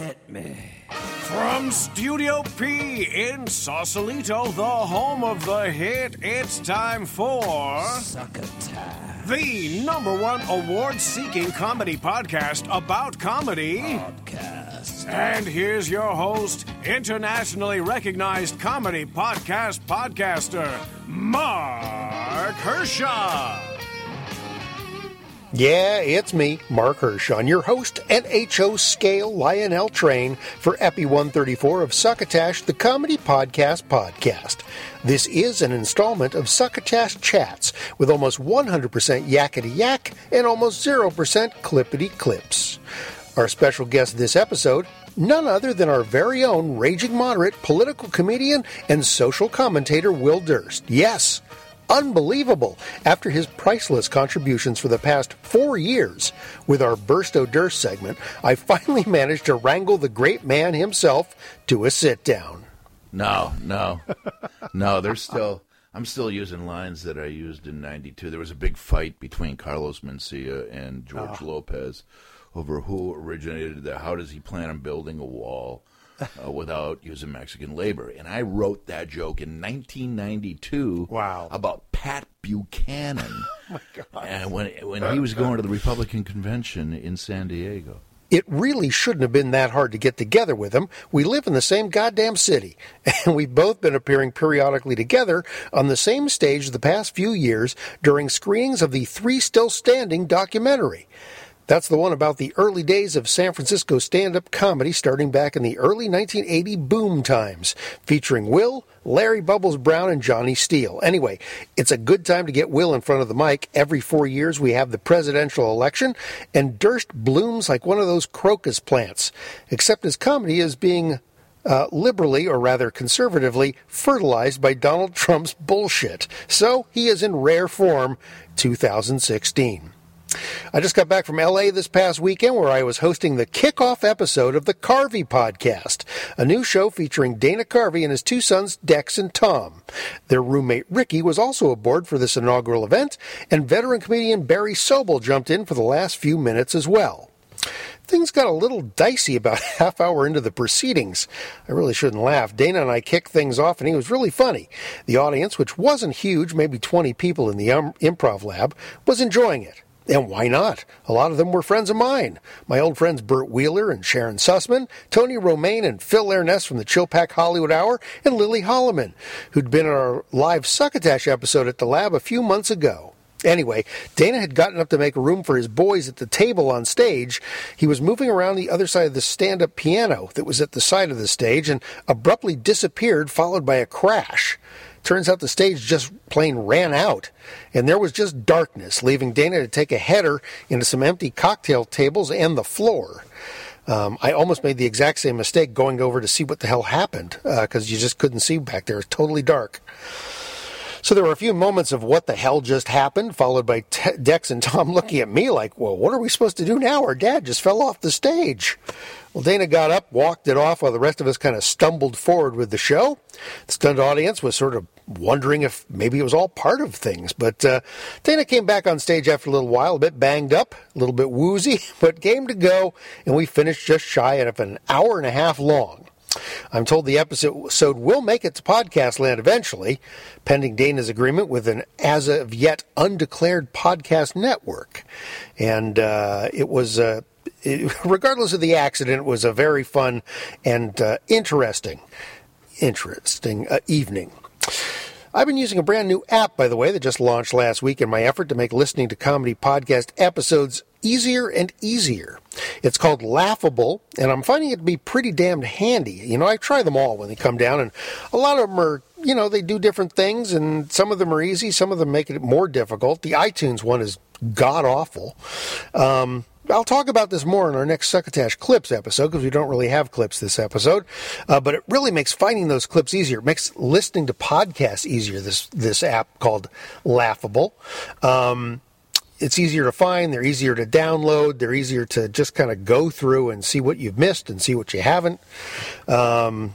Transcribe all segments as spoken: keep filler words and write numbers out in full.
hit me. From Studio P in Sausalito, the home of the hit, it's time for... Succotash. The number one award-seeking comedy podcast about comedy. Podcast. And here's your host, internationally recognized comedy podcast podcaster, Mark Hershaw. Yeah, it's me, Mark Hershaw, your host and H O Scale Lionel Train for Epi one thirty-four of Succotash, the Comedy Podcast podcast. This is an installment of Succotash Chats with almost one hundred percent yakety-yak and almost zero percent clippity-clips. Our special guest this episode, none other than our very own raging moderate, political comedian, and social commentator Will Durst. Yes, unbelievable, after his priceless contributions for the past four years with our Burst O' Durst segment, I finally managed to wrangle the great man himself to a sit-down. No, no, no, there's still, I'm still using lines that I used in ninety-two. There was a big fight between Carlos Mencia and George oh. Lopez over who originated the how does he plan on building a wall Uh, without using Mexican labor. And I wrote that joke in nineteen ninety-two wow. about Pat Buchanan oh my God. And when when he was going to the Republican convention in San Diego. It really shouldn't have been that hard to get together with him. We live in the same goddamn city, and we've both been appearing periodically together on the same stage the past few years during screenings of the Three Still Standing documentary. That's the one about the early days of San Francisco stand-up comedy starting back in the early nineteen eighty boom times, featuring Will, Larry Bubbles Brown, and Johnny Steele. Anyway, it's a good time to get Will in front of the mic. Every four years we have the presidential election, and Durst blooms like one of those crocus plants, except his comedy is being uh, liberally, or rather conservatively, fertilized by Donald Trump's bullshit. So he is in rare form two thousand sixteen. I just got back from L A this past weekend where I was hosting the kickoff episode of the Carvey Podcast, a new show featuring Dana Carvey and his two sons, Dex and Tom. Their roommate, Ricky, was also aboard for this inaugural event, and veteran comedian Barry Sobel jumped in for the last few minutes as well. Things got a little dicey about a half hour into the proceedings. I really shouldn't laugh. Dana and I kicked things off, and he was really funny. The audience, which wasn't huge, maybe twenty people in the um, improv lab, was enjoying it. And why not? A lot of them were friends of mine. My old friends Bert Wheeler and Sharon Sussman, Tony Romaine and Phil Ernest from the Chill Pack Hollywood Hour, and Lily Holloman, who'd been on our live Succotash episode at the lab a few months ago. Anyway, Dana had gotten up to make room for his boys at the table on stage. He was moving around the other side of the stand-up piano that was at the side of the stage and abruptly disappeared, followed by a crash. Turns out the stage just plain ran out, and there was just darkness, leaving Dana to take a header into some empty cocktail tables and the floor. Um, I almost made the exact same mistake going over to see what the hell happened, because uh, you just couldn't see back there. It was totally dark. So there were a few moments of what the hell just happened, followed by T- Dex and Tom looking at me like, well, what are we supposed to do now? Our dad just fell off the stage. Well, Dana got up, walked it off, while the rest of us kind of stumbled forward with the show. The stunned audience was sort of wondering if maybe it was all part of things. But uh, Dana came back on stage after a little while, a bit banged up, a little bit woozy, but game to go, and we finished just shy of an hour and a half long. I'm told the episode will make it to podcast land eventually, pending Dana's agreement with an as-of-yet undeclared podcast network. And uh, it was, uh, it, regardless of the accident, it was a very fun and uh, interesting, interesting uh, evening. I've been using a brand new app, by the way, that just launched last week in my effort to make listening to comedy podcast episodes easier and easier. It's called Laughable, and I'm finding it to be pretty damned handy. You know, I try them all when they come down, and a lot of them are, you know, they do different things, and some of them are easy, some of them make it more difficult. The iTunes one is god-awful. Um... I'll talk about this more in our next Succotash Clips episode, because we don't really have clips this episode, uh, but it really makes finding those clips easier. It makes listening to podcasts easier, this this app called Laughable. Um, it's easier to find, they're easier to download, they're easier to just kind of go through and see what you've missed and see what you haven't. Um,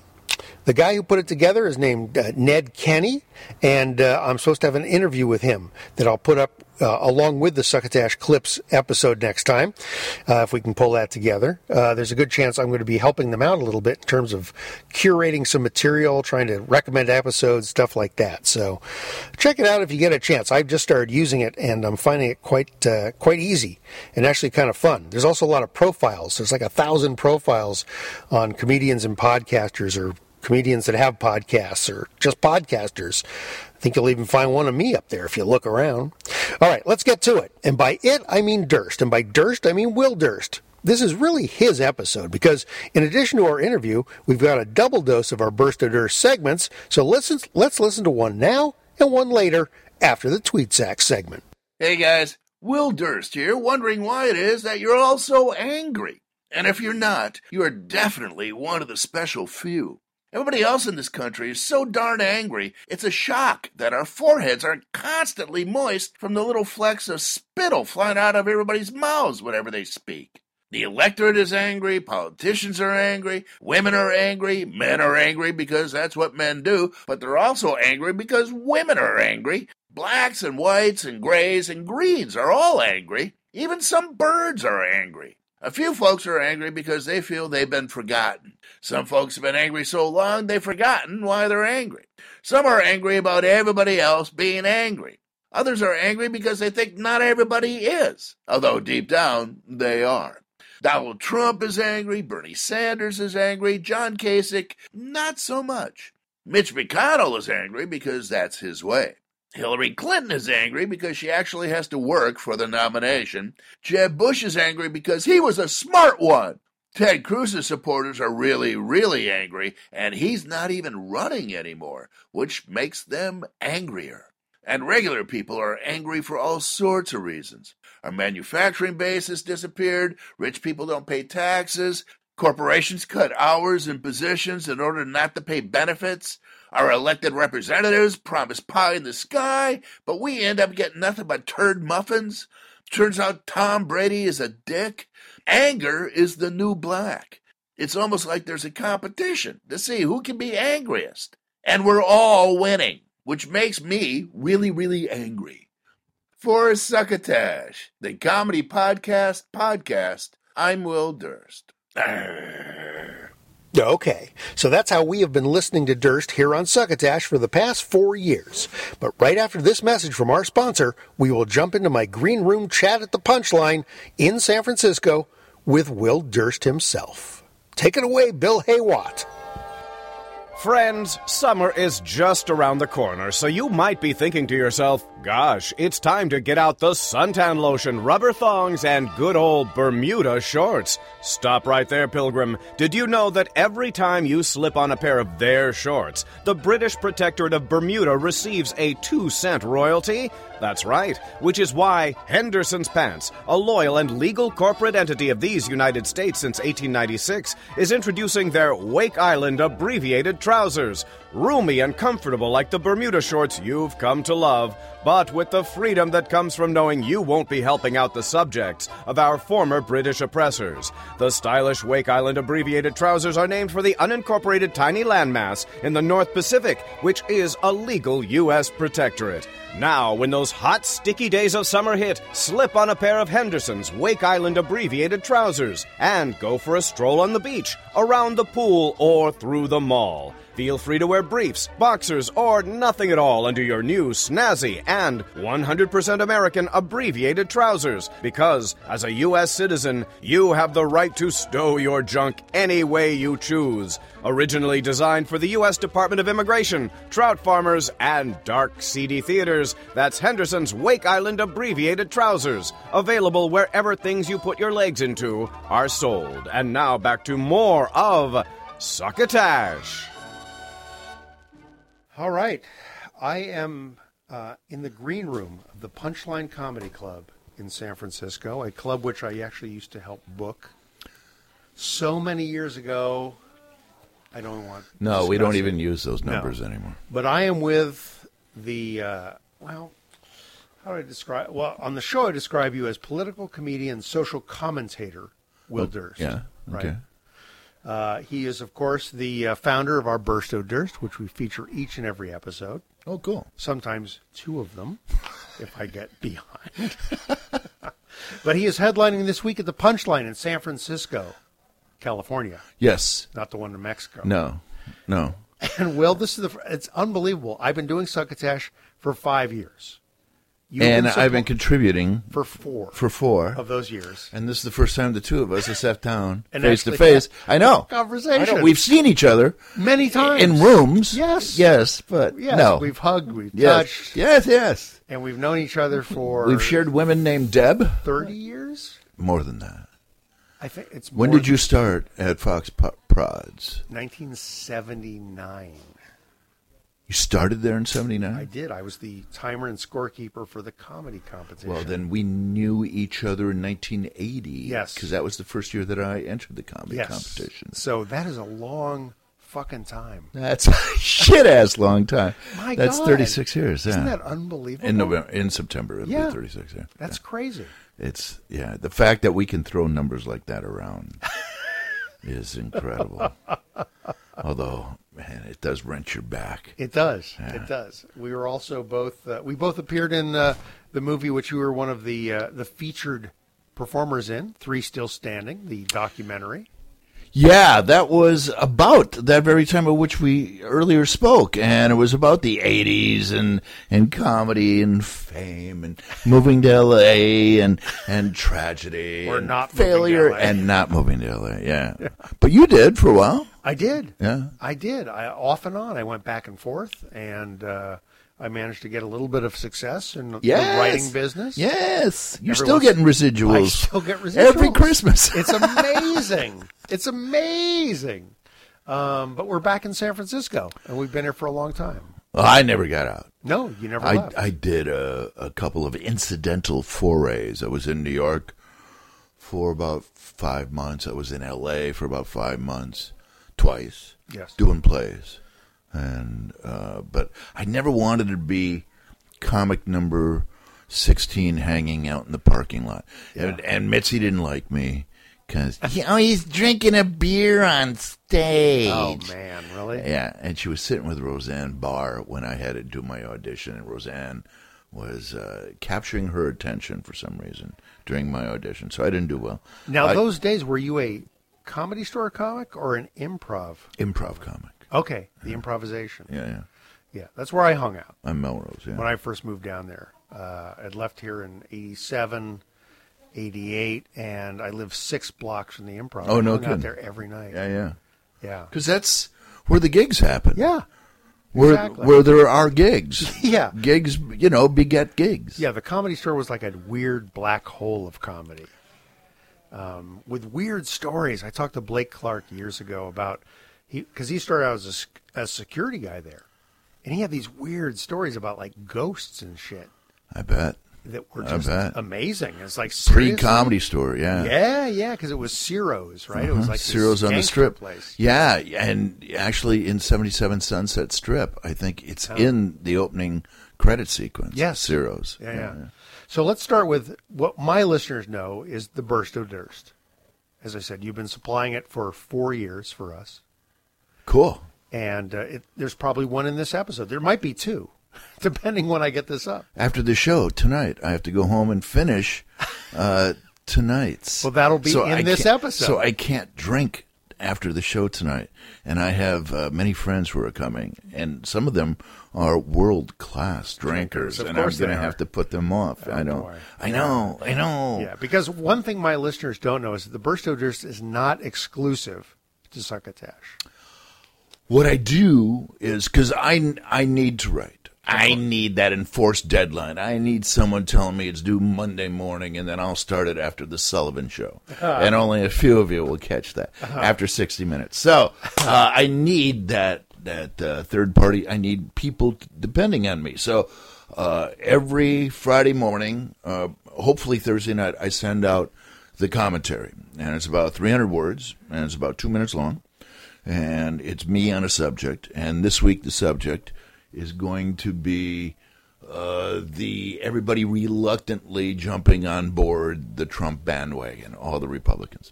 the guy who put it together is named uh, Ned Kenny, and uh, I'm supposed to have an interview with him that I'll put up uh, along with the Succotash Clips episode next time, uh, if we can pull that together. Uh, there's a good chance I'm going to be helping them out a little bit in terms of curating some material, trying to recommend episodes, stuff like that. So check it out if you get a chance. I've just started using it, and I'm finding it quite uh, quite easy and actually kind of fun. There's also a lot of profiles. There's like a thousand profiles on comedians and podcasters, or comedians that have podcasts, or just podcasters. I think you'll even find one of me up there if you look around. All right, let's get to it. And by it, I mean Durst. And by Durst, I mean Will Durst. This is really his episode because, in addition to our interview, we've got a double dose of our Burst of Durst segments. So listen, let's listen to one now and one later after the Tweet Zaks segment. Hey guys, Will Durst here, wondering why it is that you're all so angry. And if you're not, you're definitely one of the special few. Everybody else in this country is so darn angry, it's a shock that our foreheads are constantly moist from the little flecks of spittle flying out of everybody's mouths whenever they speak. The electorate is angry, politicians are angry, women are angry, men are angry because that's what men do, but they're also angry because women are angry. Blacks and whites and grays and greens are all angry. Even some birds are angry. A few folks are angry because they feel they've been forgotten. Some folks have been angry so long they've forgotten why they're angry. Some are angry about everybody else being angry. Others are angry because they think not everybody is, although deep down they are. Donald Trump is angry, Bernie Sanders is angry, John Kasich, not so much. Mitch McConnell is angry because that's his way. Hillary Clinton is angry because she actually has to work for the nomination. Jeb Bush is angry because he was a smart one. Ted Cruz's supporters are really, really angry, and he's not even running anymore, which makes them angrier. And regular people are angry for all sorts of reasons. Our manufacturing base has disappeared, rich people don't pay taxes, corporations cut hours and positions in order not to pay benefits. Our elected representatives promise pie in the sky, but we end up getting nothing but turd muffins. Turns out Tom Brady is a dick. Anger is the new black. It's almost like there's a competition to see who can be angriest. And we're all winning, which makes me really, really angry. For Succotash, the comedy podcast podcast, I'm Will Durst. Arrgh. Okay, so that's how we have been listening to Durst here on Succotash for the past four years. But right after this message from our sponsor, we will jump into my green room chat at the Punchline in San Francisco with Will Durst himself. Take it away, Bill Haywatt. Friends, summer is just around the corner, so you might be thinking to yourself, gosh, it's time to get out the suntan lotion, rubber thongs, and good old Bermuda shorts. Stop right there, Pilgrim. Did you know that every time you slip on a pair of their shorts, the British Protectorate of Bermuda receives a two-cent royalty? That's right, which is why Henderson's Pants, a loyal and legal corporate entity of these United States since eighteen ninety-six, is introducing their Wake Island abbreviated trousers. Roomy and comfortable like the Bermuda shorts you've come to love, but with the freedom that comes from knowing you won't be helping out the subjects of our former British oppressors. The stylish Wake Island abbreviated trousers are named for the unincorporated tiny landmass in the North Pacific, which is a legal U S protectorate. Now, when those hot, sticky days of summer hit, slip on a pair of Henderson's Wake Island abbreviated trousers and go for a stroll on the beach, around the pool, or through the mall. Feel free to wear briefs, boxers, or nothing at all under your new snazzy and one hundred percent American abbreviated trousers, because as a U S citizen, you have the right to stow your junk any way you choose. Originally designed for the U S Department of Immigration, trout farmers, and dark, seedy theaters, that's Henderson's Wake Island abbreviated trousers, available wherever things you put your legs into are sold. And now back to more of Succotash. All right. I am uh, in the green room of the Punchline Comedy Club in San Francisco, a club which I actually used to help book so many years ago. I don't want No, to we don't it. even use those numbers no. anymore. But I am with the, uh, well, how do I describe? Well, on the show I describe you as political comedian, social commentator, Will well, Durst. Yeah, okay. Right? Uh, he is, of course, the uh, founder of our Burst of Durst, which we feature each and every episode. Oh, cool. Sometimes two of them. if I get behind. But he is headlining this week at the Punchline in San Francisco, California. Yes. Not the one in Mexico. No, no. And, Will, this is the, it's unbelievable. I've been doing Succotash for five years. You've and been I've been contributing for four for four of those years. And this is the first time the two of us have sat down and face to face. I know conversation. I know. We've seen each other many times in rooms. Yes, yes, but yes, no, we've hugged, we've yes. touched, yes, yes, and we've known each other for. We've shared women named Deb. Thirty years, more than that. I think it's. When did you start at Fox Prods? nineteen seventy-nine. You started there in seventy-nine? I did. I was the timer and scorekeeper for the comedy competition. Well, then we knew each other in nineteen eighty. Yes. Because that was the first year that I entered the comedy yes. competition. So that is a long fucking time. That's a shit-ass long time. My That's God. thirty-six years. Yeah. Isn't that unbelievable? In November, in September, it'll yeah. be thirty-six. Yeah. That's yeah. crazy. It's, yeah, the fact that we can throw numbers like that around is incredible. Although... Man, it does wrench your back. It does. Yeah. It does. We were also both, uh, we both appeared in uh, the movie, which you were one of the uh, the featured performers in, Three Still Standing, the documentary. Yeah, that was about that very time at which we earlier spoke. And it was about the eighties and, and comedy and fame and moving to L A and, and tragedy. Or not failure and not moving to L A, yeah. yeah. But you did for a while. I did. Yeah. I did. I off and on. I went back and forth, and uh, I managed to get a little bit of success in yes. the writing business. Yes. You're Everyone's, still getting residuals. I still get residuals. Every Christmas. It's amazing. It's amazing. Um, but we're back in San Francisco, and we've been here for a long time. Well, I never got out. No, you never I, left. I did a, a couple of incidental forays. I was in New York for about five months. I was in L A for about five months. Twice, yes, doing plays, and uh, but I never wanted to be comic number sixteen hanging out in the parking lot. Yeah. And, and Mitzi didn't like me because oh, he's drinking a beer on stage. Oh man, really? Yeah, and she was sitting with Roseanne Barr when I had to do my audition, and Roseanne was uh, capturing her attention for some reason during my audition, so I didn't do well. Now I, those days, were you a Comedy Store comic or an improv? Improv comic. Okay, the yeah. improvisation. Yeah, yeah. Yeah, that's where I hung out. I'm Melrose, yeah. When I first moved down there. Uh, I'd left here in eighty-seven, eighty-eight, and I lived six blocks from the Improv. Oh, I no hung kidding. out there every night. Yeah, yeah. Yeah. Because that's where the gigs happen. Yeah. Where, exactly. where there are gigs. Yeah. Gigs, you know, beget gigs. Yeah, the Comedy Store was like a weird black hole of comedy. Um, with weird stories. I talked to Blake Clark years ago about, he because he started out as a, a security guy there, and he had these weird stories about like ghosts and shit. I bet. That were just amazing. It's like pre-Comedy Store, yeah. Yeah, yeah, because it was Ciro's, right? Uh-huh. It was like Ciro's on the Strip place. Yeah, and actually in seventy-seven Sunset Strip, I think it's oh. in the opening credit sequence. Yes. Ciro's. Yeah, yeah. yeah. yeah. So let's start with what my listeners know is the Burst of Durst. As I said, you've been supplying it for four years for us. Cool. And uh, it, there's probably one in this episode. There might be two, depending when I get this up. After the show tonight, I have to go home and finish uh, tonight's. Well, that'll be so in I this episode. So I can't drink after the show tonight. And I have uh, many friends who are coming, and some of them are world-class drinkers, and I'm going to have to put them off. I know. I know. I know. Yeah, because one thing my listeners don't know is that the Burst of Durst is not exclusive to Succotash. What I do is, because I, I need to write. I need that enforced deadline. I need someone telling me it's due Monday morning, and then I'll start it after the Sullivan Show. Uh-huh. And only a few of you will catch that uh-huh. after sixty minutes. So uh, I need that that uh, third party. I need people t- depending on me. So uh, every Friday morning, uh, hopefully Thursday night, I send out the commentary. And it's about three hundred words, and it's about two minutes long. And it's me on a subject. And this week the subject is going to be uh, the everybody reluctantly jumping on board the Trump bandwagon, all the Republicans.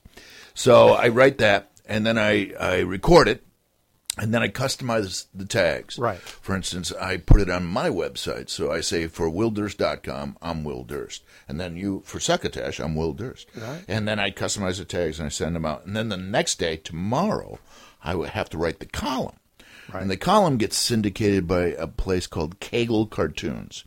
So I write that, and then I, I record it, And then I customize the tags. Right. For instance, I put it on my website. So I say for will durst dot com, I'm Will Durst. And then you, for Succotash, I'm Will Durst. Right. And then I customize the tags and I send them out. And then the next day, tomorrow, I would have to write the column. Right. And the column gets syndicated by a place called Kegel Cartoons.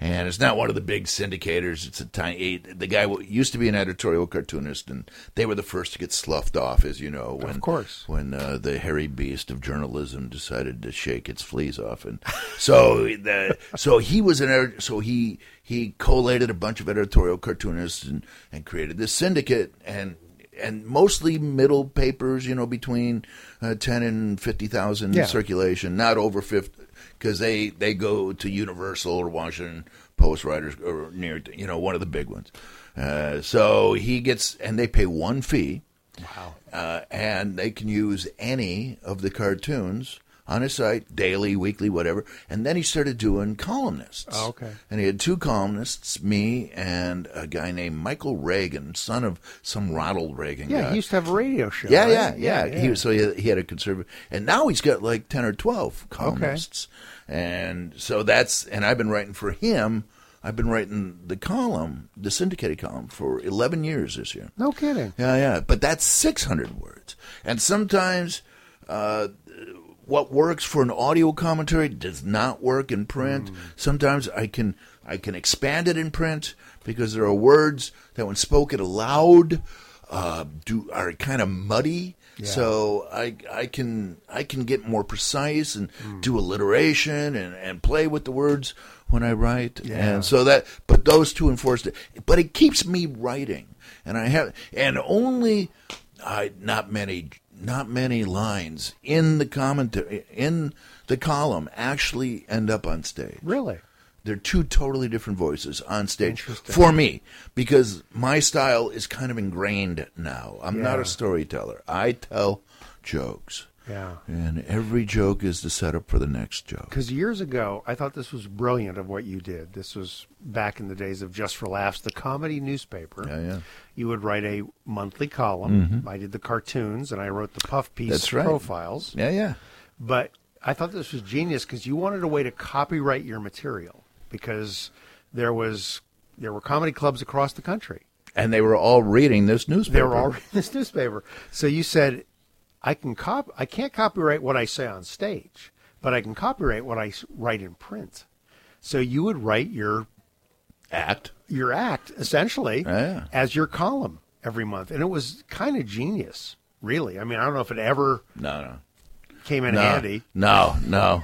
And it's not one of the big syndicators. It's a tiny. The guy used to be an editorial cartoonist, and they were the first to get sloughed off, as you know. When, of course. When uh, the hairy beast of journalism decided to shake its fleas off, and so the, so he was an so he he collated a bunch of editorial cartoonists and, and created this syndicate and. And mostly middle papers, you know, between uh, ten and fifty thousand yeah. in circulation, not over fifty, because they, they go to Universal or Washington Post writers or near, you know, one of the big ones. Uh, so he gets, and they pay one fee. Wow! Uh, and they can use any of the cartoons on his site, daily, weekly, whatever. And then he started doing columnists. Oh, okay. And he had two columnists, me and a guy named Michael Reagan, son of some Ronald Reagan yeah, guy. Yeah, he used to have a radio show. Yeah, right? yeah, yeah, yeah. He was, so he had a conservative. And now he's got like ten or twelve columnists. Okay. And so that's, and I've been writing for him. I've been writing the column, the syndicated column, for eleven years this year. No kidding. Yeah, yeah. But that's six hundred words. And sometimes... Uh, What works for an audio commentary does not work in print. Mm. Sometimes I can I can expand it in print because there are words that, when spoken aloud, uh, do are kind of muddy. Yeah. So I I can I can get more precise and mm. do alliteration and, and play with the words when I write. Yeah. And so that, but those two enforced it. But it keeps me writing, and I have and only I not many. Not many lines in the commentary, in the column, actually end up on stage. Really? They're two totally different voices on stage for me, because my style is kind of ingrained now. I'm yeah. not a storyteller. I tell jokes. Yeah. And every joke is the setup for the next joke. Because years ago, I thought this was brilliant of what you did. This was back in the days of Just for Laughs, the comedy newspaper. Yeah, yeah. You would write a monthly column. Mm-hmm. I did the cartoons, and I wrote the puff piece That's right. profiles. Yeah, yeah. But I thought this was genius because you wanted a way to copyright your material, because there was there were comedy clubs across the country. And they were all reading this newspaper. They were all reading this newspaper. So you said... I can cop. I can't copyright what I say on stage, but I can copyright what I write in print. So you would write your act, your act essentially oh, yeah. as your column every month, and it was kind of genius, really. I mean, I don't know if it ever no no came in no, handy. No, no,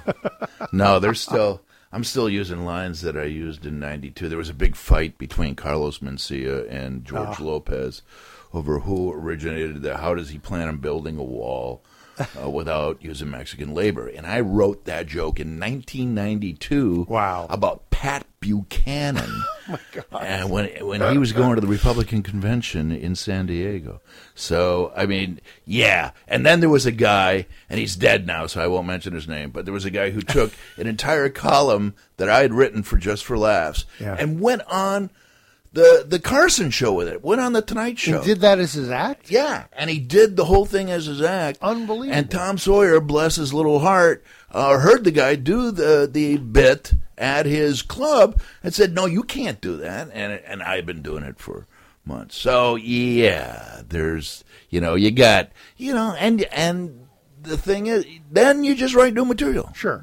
no. There's still. I'm still using lines that I used in ninety-two. There was a big fight between Carlos Mencia and George oh. Lopez over who originated the how does he plan on building a wall uh, without using Mexican labor. And I wrote that joke in nineteen ninety-two wow. about Pat Buchanan oh my God. And when when he was going to the Republican convention in San Diego. So, I mean, yeah. And then there was a guy, and he's dead now, so I won't mention his name, but there was a guy who took an entire column that I had written for Just for Laughs yeah. and went on The the Carson show with it. Went on the Tonight Show. He did that as his act? Yeah. And he did the whole thing as his act. Unbelievable. And Tom Sawyer, bless his little heart, uh, heard the guy do the the bit at his club and said, no, you can't do that. And and I've been doing it for months. So, yeah, there's, you know, you got, you know, and and the thing is, then you just write new material. Sure.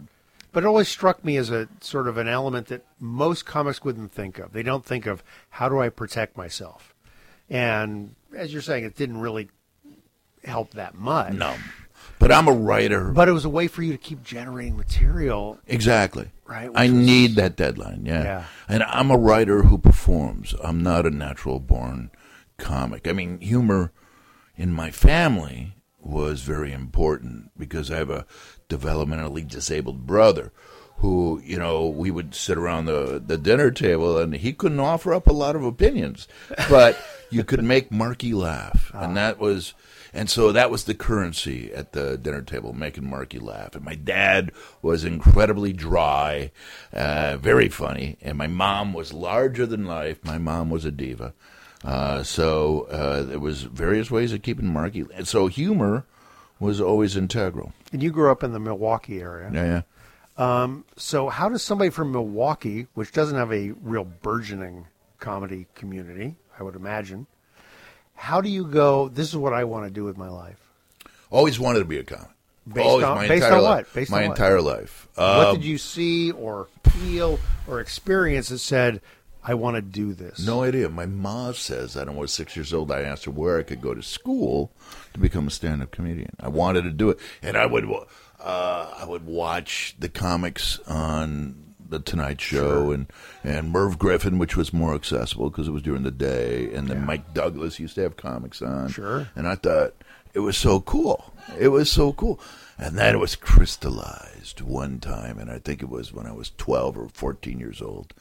But it always struck me as a sort of an element that most comics wouldn't think of. They don't think of, how do I protect myself? And as you're saying, it didn't really help that much. No. But I'm a writer. But it was a way for you to keep generating material. Exactly. Right? Which I was... need that deadline, yeah. yeah. And I'm a writer who performs. I'm not a natural-born comic. I mean, humor in my family was very important because I have a developmentally disabled brother who, you know, we would sit around the, the dinner table and he couldn't offer up a lot of opinions, but you could make Marky laugh. Ah. And that was, and so that was the currency at the dinner table, making Marky laugh. And my dad was incredibly dry, uh, very funny. And my mom was larger than life. My mom was a diva. Uh, so uh, there was various ways of keeping Marky. And so humor was always integral. And you grew up in the Milwaukee area. Yeah, yeah. Um, so how does somebody from Milwaukee, which doesn't have a real burgeoning comedy community, I would imagine, how do you go, this is what I want to do with my life? Always wanted to be a comic. Based Always, on, my based entire on life, what? Based my on entire what? life. Um, what did you see or feel or experience that said, I want to do this? No idea. My mom says that when I was six years old, I asked her where I could go to school to become a stand-up comedian. I wanted to do it. And I would uh, I would watch the comics on the Tonight Show sure. and, and Merv Griffin, which was more accessible because it was during the day. And then yeah. Mike Douglas used to have comics on. Sure. And I thought, it was so cool. It was so cool. And then it was crystallized one time, and I think it was when I was twelve or fourteen years old.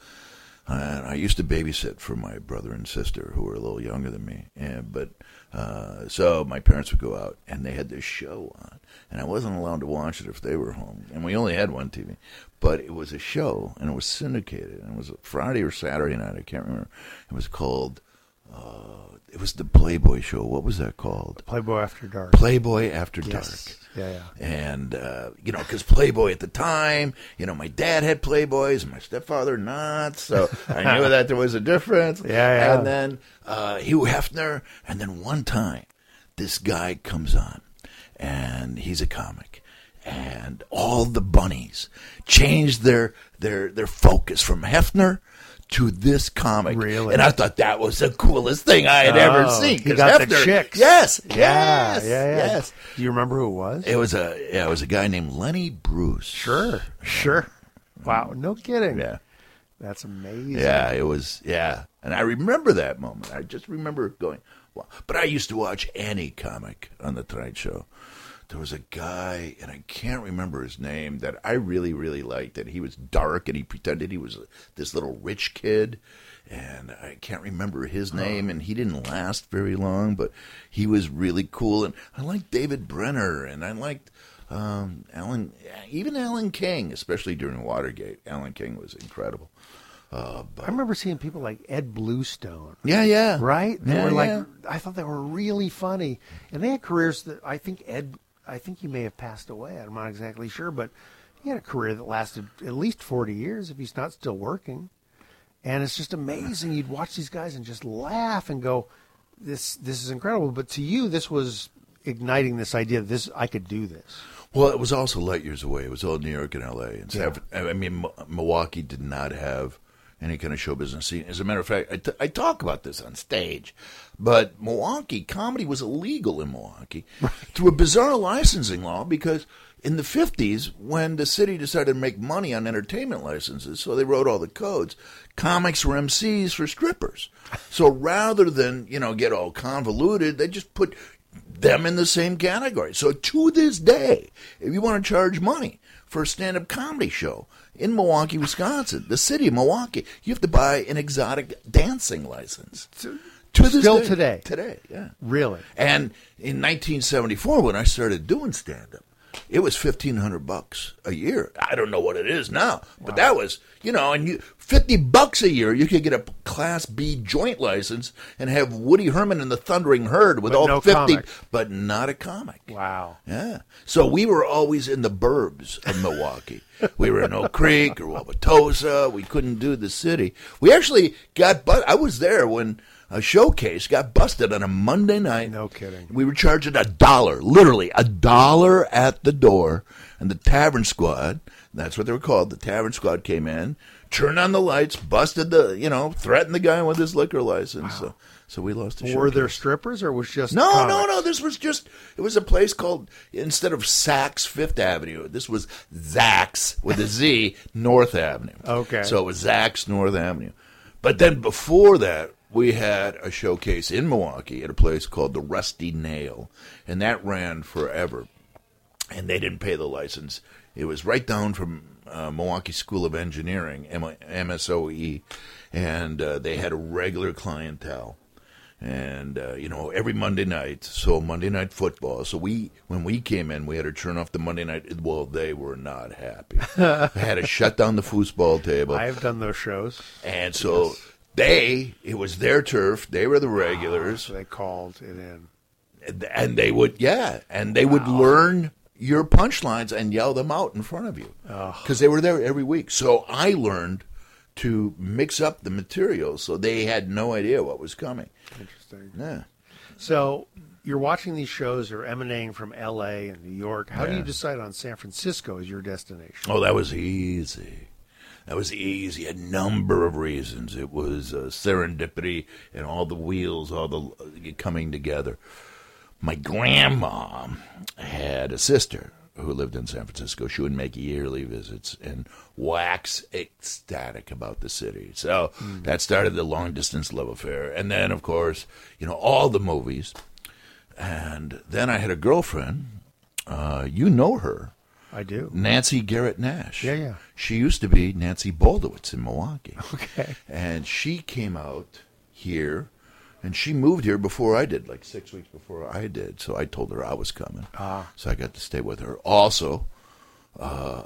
And I used to babysit for my brother and sister, who were a little younger than me. And but uh, so my parents would go out, and they had this show on. And I wasn't allowed to watch it if they were home. And we only had one T V. But it was a show, and it was syndicated. And it was Friday or Saturday night. I can't remember. It was called... Uh, It was the Playboy show. What was that called? Playboy After Dark. Playboy After yes. Dark. Yeah, yeah. And, uh, you know, because Playboy at the time, you know, my dad had Playboys and my stepfather not. So I knew that there was a difference. Yeah, yeah. And then uh, Hugh Hefner. And then one time, this guy comes on and he's a comic. And all the bunnies changed their their, their focus from Hefner to this comic. Really? And I thought that was the coolest thing I had oh, ever seen. He got Hefner, the chicks. Yes. Yeah, yes. Yeah, yeah. Yes. Do you remember who it was? It was a yeah, it was a guy named Lenny Bruce. Sure. Sure. Wow. No kidding. Yeah. That's amazing. Yeah, it was yeah. And I remember that moment. I just remember going, wow. But I used to watch any comic on the Tonight Show. There was a guy, and I can't remember his name, that I really, really liked. And he was dark, and he pretended he was this little rich kid. And I can't remember his name, and he didn't last very long, but he was really cool. And I liked David Brenner, and I liked um, Alan, even Alan King, especially during Watergate. Alan King was incredible. Uh, but, I remember seeing people like Ed Bluestone. Yeah, yeah. Right? They yeah, were like, yeah. I thought they were really funny. And they had careers that I think Ed... I think he may have passed away. I'm not exactly sure, but he had a career that lasted at least forty years if he's not still working. And it's just amazing. You'd watch these guys and just laugh and go, this this is incredible. But to you, this was igniting this idea of this, I could do this. Well, it was also light years away. It was all New York and L A and San Francisco. I mean, Milwaukee did not have any kind of show business scene. As a matter of fact, I, t- I talk about this on stage, but Milwaukee, comedy was illegal in Milwaukee right. through a bizarre licensing law, because in the fifties, when the city decided to make money on entertainment licenses, so they wrote all the codes, comics were M Cs for strippers. So rather than, you know, get all convoluted, they just put them in the same category. So to this day, if you want to charge money for a stand-up comedy show, in Milwaukee, Wisconsin, the city of Milwaukee, you have to buy an exotic dancing license. To this Still day, today. Today, yeah. Really? And in nineteen seventy-four, when I started doing stand-up, it was fifteen hundred bucks a year. I don't know what it is now, but wow. that was, you know, and you, fifty bucks a year, you could get a Class B joint license and have Woody Herman and the Thundering Herd with but all no fifty, comic. But not a comic. Wow. Yeah. So we were always in the burbs of Milwaukee. We were in Oak Creek or Wauwatosa. We couldn't do the city. We actually got, but I was there when a showcase got busted on a Monday night. No kidding. We were charging a dollar, literally a dollar at the door. And the Tavern Squad, that's what they were called, the Tavern Squad came in, turned on the lights, busted the, you know, threatened the guy with his liquor license. Wow. So, so we lost the showcase. Were there strippers or was just No, comics? no, no. This was just, it was a place called, instead of Saks Fifth Avenue, this was Zaks with a Z, North Avenue. Okay. So it was Zaks North Avenue. But then before that, we had a showcase in Milwaukee at a place called the Rusty Nail, and that ran forever, and they didn't pay the license. It was right down from uh, Milwaukee School of Engineering, M S O E, and uh, they had a regular clientele. And, uh, you know, every Monday night, so Monday Night Football. So we, when we came in, we had to turn off the Monday night. Well, they were not happy. I had to shut down the foosball table. I've done those shows. And so... Yes. They, it was their turf. They were the regulars. Oh, so they called it in. And they would, yeah, and they wow. would learn your punchlines and yell them out in front of you because they were there every week. So I learned to mix up the material so they had no idea what was coming. Interesting. Yeah. So you're watching these shows are emanating from L A and New York. How yeah. do you decide on San Francisco as your destination? Oh, that was easy. That was easy. A number of reasons. It was uh, serendipity and all the wheels, all the uh, coming together. My grandma had a sister who lived in San Francisco. She would make yearly visits and wax ecstatic about the city. So mm. that started the long-distance love affair. And then, of course, you know, all the movies. And then I had a girlfriend. Uh, you know her. I do. Nancy Garrett Nash. Yeah, yeah. She used to be Nancy Boldowitz in Milwaukee. Okay. And she came out here, and she moved here before I did, like six weeks before I did. So I told her I was coming. Ah. So I got to stay with her. Also, uh,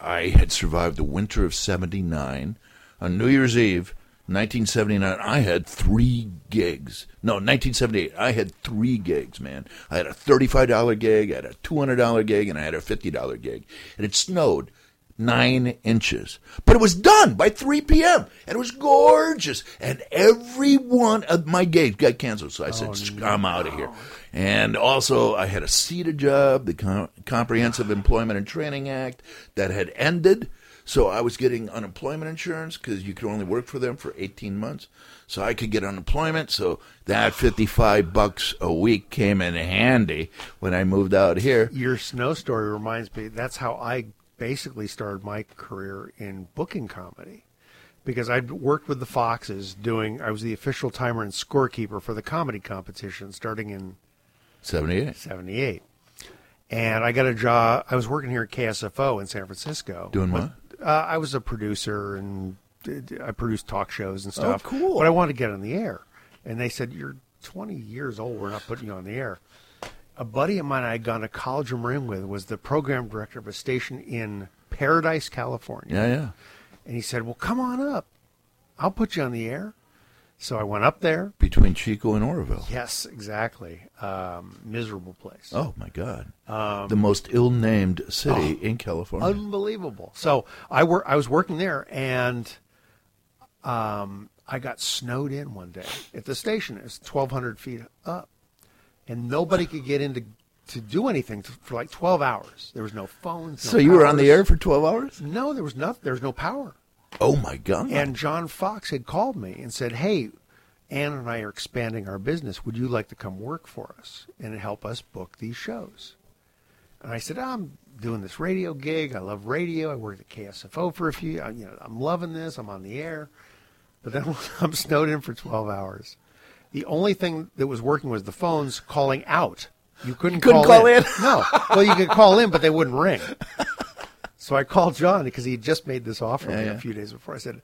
I had survived the winter of seventy-nine. On New Year's Eve, nineteen seventy-nine, I had three gigs. No, nineteen seventy-eight, I had three gigs, man. I had a thirty-five dollar gig, I had a two hundred dollar gig, and I had a fifty dollar gig. And it snowed nine inches. But it was done by three p.m., and it was gorgeous. And every one of my gigs got canceled, so I said, oh, I'm out of here. And also, I had a C E T A job, the Com- Comprehensive Employment and Training Act, that had ended. So I was getting unemployment insurance because you could only work for them for eighteen months. So I could get unemployment. So that fifty-five bucks a week came in handy when I moved out here. Your snow story reminds me, that's how I basically started my career in booking comedy. Because I'd worked with the Foxes doing, I was the official timer and scorekeeper for the comedy competition starting in seventy-eight. seventy-eight. And I got a job, I was working here at K S F O in San Francisco. Doing what? Uh, I was a producer, and I produced talk shows and stuff. Oh, cool. But I wanted to get on the air. And they said, you're twenty years old. We're not putting you on the air. A buddy of mine I had gone to college and room with was the program director of a station in Paradise, California. Yeah, yeah. And he said, well, come on up. I'll put you on the air. So I went up there. Between Chico and Oroville. Yes, exactly. Um, miserable place. Oh, my God. Um, the most ill-named city oh, in California. Unbelievable. So I, wor- I was working there, and um, I got snowed in one day at the station. It was twelve hundred feet up, and nobody could get in to, to do anything to, for like twelve hours. There was no phones. No so you powers. Were on the air for twelve hours? No, there was nothing. There was no power. Oh, my God. And John Fox had called me and said, hey, Ann and I are expanding our business. Would you like to come work for us and help us book these shows? And I said, oh, I'm doing this radio gig. I love radio. I worked at K S F O for a few years. You know, I'm loving this. I'm on the air. But then I'm snowed in for twelve hours. The only thing that was working was the phones calling out. You couldn't, you couldn't call, call in. in? No. Well, you could call in, but they wouldn't ring. So I called John because he had just made this offer yeah, me yeah. a few days before. I said,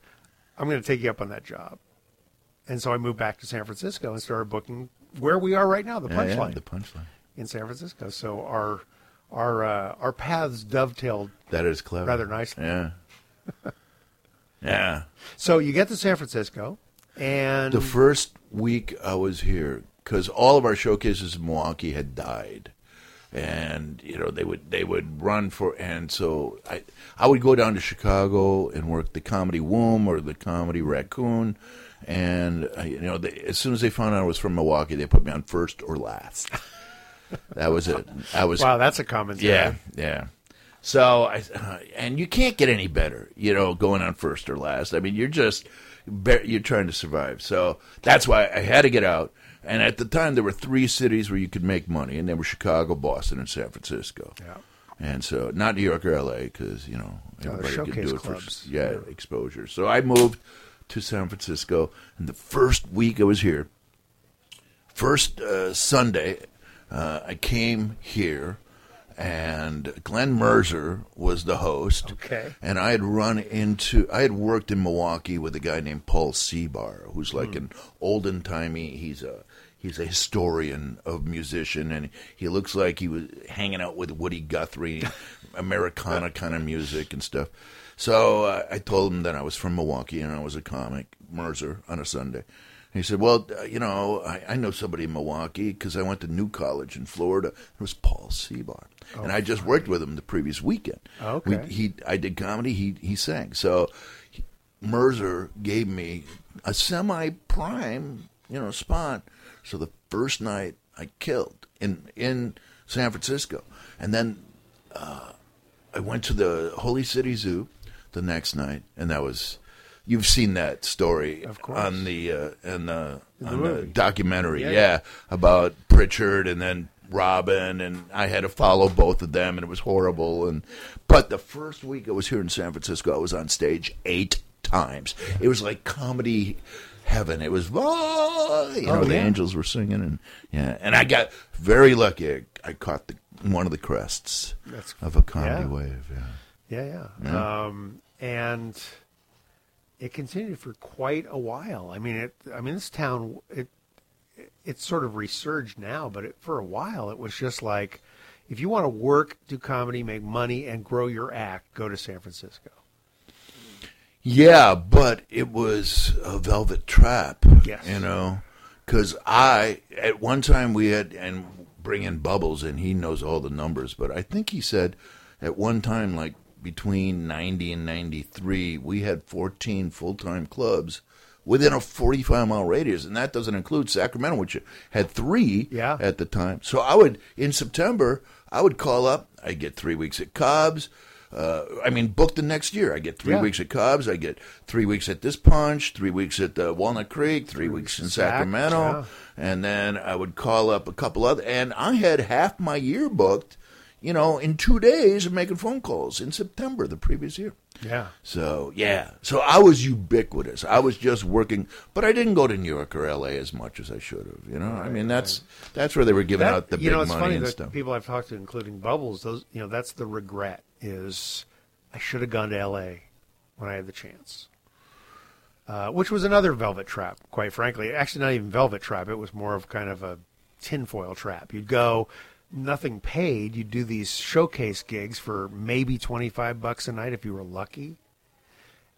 I'm going to take you up on that job. And so I moved back to San Francisco and started booking where we are right now, the yeah, Punchline. Yeah, the Punchline. In San Francisco. So our our uh, our paths dovetailed that is clever. Rather nicely. Yeah. yeah. So you get to San Francisco. And the first week I was here, because all of our showcases in Milwaukee had died. And, you know, they would they would run for, and so I I would go down to Chicago and work the Comedy Womb or the Comedy Raccoon. And, I, you know, they, as soon as they found out I was from Milwaukee, they put me on first or last. That was it. I was Wow, that's a common thing. Yeah, yeah. So, I, uh, and you can't get any better, you know, going on first or last. I mean, you're just, you're trying to survive. So that's why I had to get out. And at the time, there were three cities where you could make money, and they were Chicago, Boston, and San Francisco. Yeah. And so, not New York or L A, because, you know, everybody oh, could do it clubs. for yeah, yeah. exposure. So I moved to San Francisco, and the first week I was here, first uh, Sunday, uh, I came here, and Glenn Mercer was the host. Okay. And I had run into, I had worked in Milwaukee with a guy named Paul Seabar, who's like mm. an olden-timey, he's a, He's a historian of musician, and he looks like he was hanging out with Woody Guthrie, Americana kind of music and stuff. So uh, I told him that I was from Milwaukee and I was a comic, Mercer, on a Sunday. He said, well, uh, you know, I, I know somebody in Milwaukee because I went to New College in Florida. It was Paul Seabar. Oh, and I just funny. worked with him the previous weekend. Okay. We, he, I did comedy. He, he sang. So he, Mercer gave me a semi-prime, you know, spot. So the first night I killed in, in San Francisco. And then uh, I went to the Holy City Zoo the next night, and that was... You've seen that story on the uh, and the, the, on the documentary, yeah, yeah, yeah, about Pritchard and then Robin, and I had to follow both of them, and it was horrible. And but the first week I was here in San Francisco, I was on stage eight times. It was like comedy heaven. It was, oh, you know, oh, the yeah. angels were singing, and yeah, and I got very lucky. I caught the, one of the crests That's, of a comedy yeah. wave. Yeah, yeah, yeah. yeah. Um, and. It continued for quite a while. I mean, it. I mean, this town. It. It's sort of resurged now, but it, for a while, it was just like, if you want to work, do comedy, make money, and grow your act, go to San Francisco. Yeah, but it was a velvet trap. Yes, you know, because I at one time we had and bring in Bubbles, and he knows all the numbers, but I think he said at one time like. Between ninety and ninety-three, we had fourteen full-time clubs within a forty-five mile radius, and that doesn't include Sacramento, which had three yeah. at the time. So I would, in September, I would call up. I'd get three weeks at Cobb's. Uh, I mean, book the next year. I get three yeah. weeks at Cobb's. I get three weeks at this Punch, three weeks at the Walnut Creek, three, three weeks in Sac, Sacramento, yeah. and then I would call up a couple other. And I had half my year booked. You know, in two days of making phone calls in September the previous year. Yeah. So, yeah. So I was ubiquitous. I was just working, but I didn't go to New York or L A as much as I should have. You know, right, I mean, that's right. that's where they were giving that, out the big know, money and stuff. You know, it's funny that people I've talked to, including Bubbles, those, you know, that's the regret is I should have gone to L A when I had the chance. Uh, which was another velvet trap, quite frankly. Actually, not even velvet trap. It was more of kind of a tinfoil trap. You'd go... Nothing paid. You do these showcase gigs for maybe twenty-five bucks a night if you were lucky.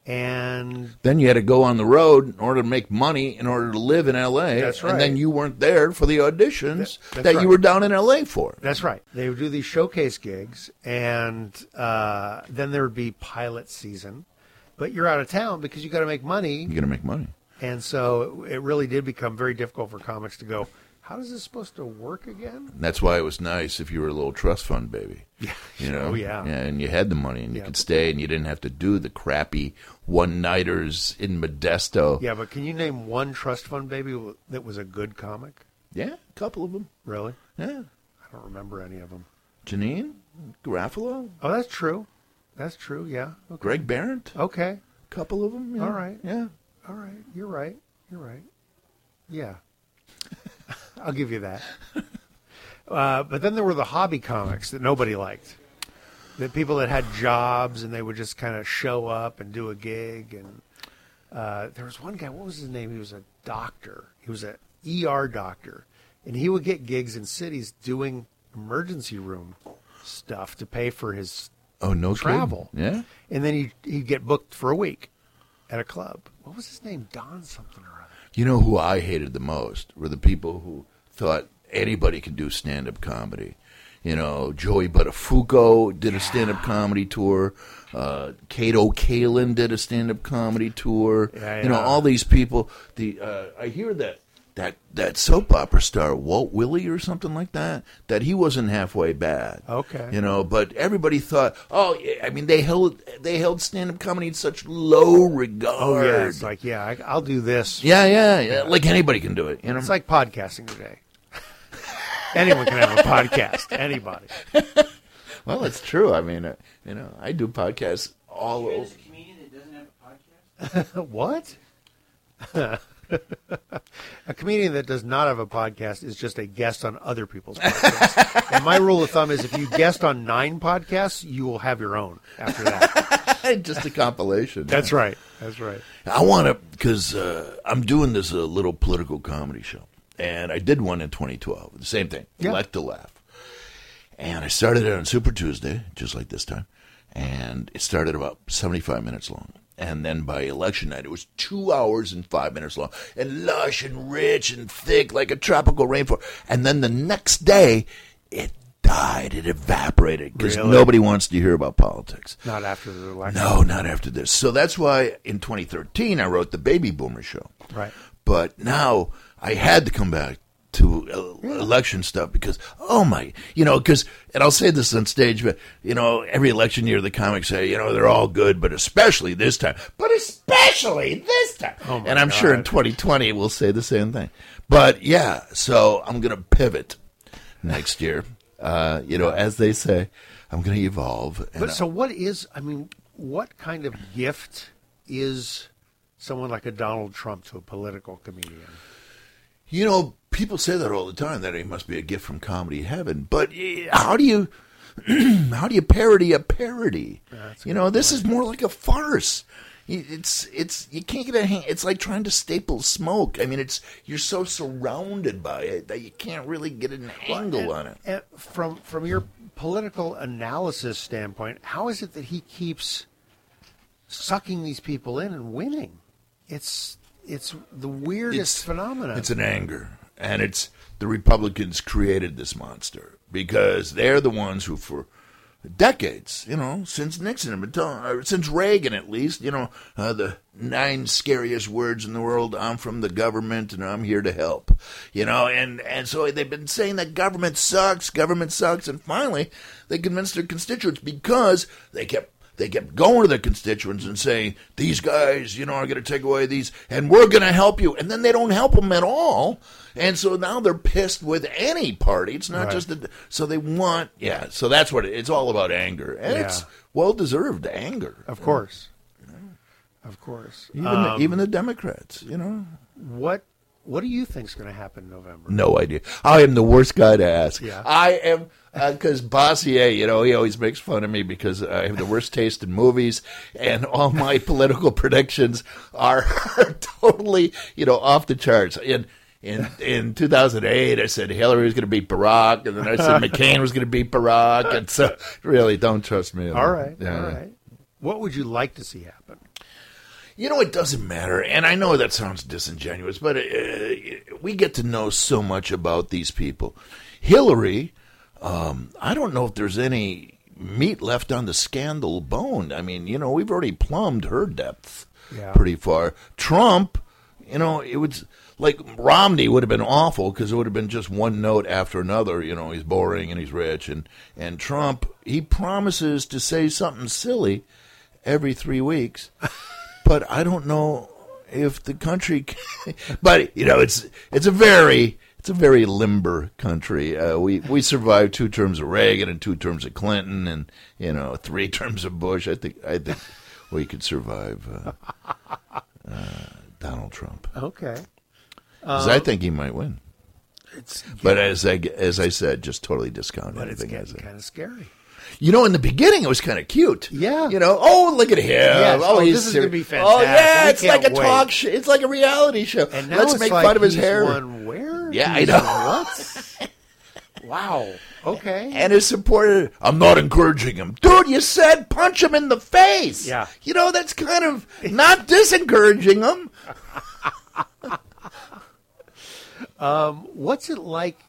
And then you had to go on the road in order to make money, in order to live in L A. That's right. And then you weren't there for the auditions that, that right. you were down in L A for. That's right. They would do these showcase gigs, and uh, then there would be pilot season. But you're out of town because you got to make money. You got to make money. And so it really did become very difficult for comics to go, how is this supposed to work again? And that's why it was nice if you were a little trust fund baby. Yeah. You know? Oh, yeah. yeah. And you had the money and you yeah. could stay and you didn't have to do the crappy one-nighters in Modesto. Yeah, but can you name one trust fund baby that was a good comic? Yeah, a couple of them. Really? Yeah. I don't remember any of them. Janine? Garofalo? Oh, that's true. That's true, yeah. Okay. Greg Behrendt? Okay. A couple of them. Yeah. All right. Yeah. All right. You're right. You're right. Yeah. I'll give you that. Uh, but then there were the hobby comics that nobody liked. The people that had jobs and they would just kind of show up and do a gig. And uh, there was one guy, what was his name? He was a doctor. He was an E R doctor. And he would get gigs in cities doing emergency room stuff to pay for his oh, no travel. Kidding. Yeah. And then he'd, he'd get booked for a week at a club. What was his name? Don something or other. You know who I hated the most were the people who thought anybody could do stand-up comedy. You know, Joey Buttafuoco did a stand-up comedy tour. Uh, Cato Kalin did a stand-up comedy tour. Yeah, yeah. You know, all these people. The uh, I hear that, that that soap opera star, Walt Willie or something like that, that he wasn't halfway bad. Okay. You know, but everybody thought, oh, I mean, they held they held stand-up comedy in such low regard. Oh, yeah, it's like, yeah, I, I'll do this. Yeah, yeah, yeah, like anybody can do it. You know? It's like podcasting today. Anyone can have a podcast. Anybody. Well, it's true. I mean, uh, you know, I do podcasts all over. There's a comedian that doesn't have a podcast? What? A comedian that does not have a podcast is just a guest on other people's podcasts. And my rule of thumb is if you guest on nine podcasts, you will have your own after that. Just a compilation. That's yeah. right. That's right. I want to, because uh, I'm doing this uh, little political comedy show. And I did one in twenty twelve. The same thing. Yeah. Elect to Laugh. And I started it on Super Tuesday, just like this time. And it started about seventy-five minutes long. and then by election night, it was two hours and five minutes long, and lush and rich and thick like a tropical rainforest. And then the next day, it died. It evaporated because really? nobody wants to hear about politics. Not after the election. No, not after this. So that's why in twenty thirteen, I wrote the Baby Boomer Show. Right. But now I had to come back to election stuff because, oh my, you know, because, and I'll say this on stage, but, you know, every election year the comics say, you know, they're all good, but especially this time. But especially this time. Oh my and I'm God. sure in twenty twenty we'll say the same thing. But yeah, so I'm going to pivot next year. Uh, you know, as they say, I'm going to evolve. But so what is, I mean, what kind of gift is someone like a Donald Trump to a political comedian? You know, people say that all the time, that he must be a gift from comedy heaven. But how do you how do you parody a parody? Yeah, you know, this point. is more like a farce. It's it's you can't get a hang. It's like trying to staple smoke. I mean, it's you're so surrounded by it that you can't really get an angle and, on it. And from from your political analysis standpoint, how is it that he keeps sucking these people in and winning? It's it's the weirdest it's, phenomenon. It's an anger. And it's the Republicans created this monster because they're the ones who, for decades, you know, since Nixon, have been telling, or since Reagan at least, you know, uh, the nine scariest words in the world, I'm from the government and I'm here to help, you know. And, and so they've been saying that government sucks, government sucks. And finally, they convinced their constituents because they kept They kept going to their constituents and saying, these guys, you know, are going to take away these, and we're going to help you. And then they don't help them at all. And so now they're pissed with any party. It's not right. just the, so they want, yeah, so that's what it, it's all about anger. And yeah. it's well-deserved anger. Of course. Yeah. Of course. Even, um, the, even the Democrats, you know. What? What do you think is going to happen in November? No idea. I am the worst guy to ask. Yeah. I am, because uh, Bossier, you know, he always makes fun of me because I have the worst taste in movies, and all my political predictions are totally, you know, off the charts. And In in two thousand eight, I said Hillary was going to beat Barack, and then I said McCain was going to beat Barack, and so really, don't trust me. All right, yeah. all right. What would you like to see happen? You know, it doesn't matter, and I know that sounds disingenuous, but uh, we get to know so much about these people. Hillary, um, I don't know if there's any meat left on the scandal bone. I mean, you know, we've already plumbed her depth yeah. pretty far. Trump, you know, it was like Romney would have been awful because it would have been just one note after another. You know, he's boring and he's rich, and, and Trump, he promises to say something silly every three weeks. But I don't know if the country can, but you know it's it's a very it's a very limber country. Uh, we we survived two terms of Reagan and two terms of Clinton, and you know three terms of Bush. I think I think we could survive uh, uh, Donald Trump. Okay, because um, I think he might win. It's but yeah. as I as I said, just totally discount but anything. It's kind of scary. You know, in the beginning, it was kind of cute. Yeah. You know, oh, look at him. Yes. Oh, oh he's this is going to be fantastic. Oh, yeah, it's like a wait. talk show. It's like a reality show. And now Let's it's make like fun of his he's hair. Won where? Yeah, he's I know. What? Wow. Okay. And his supporter, I'm not encouraging him. Dude, you said punch him in the face. Yeah. You know, that's kind of not disencouraging him. um, what's it like?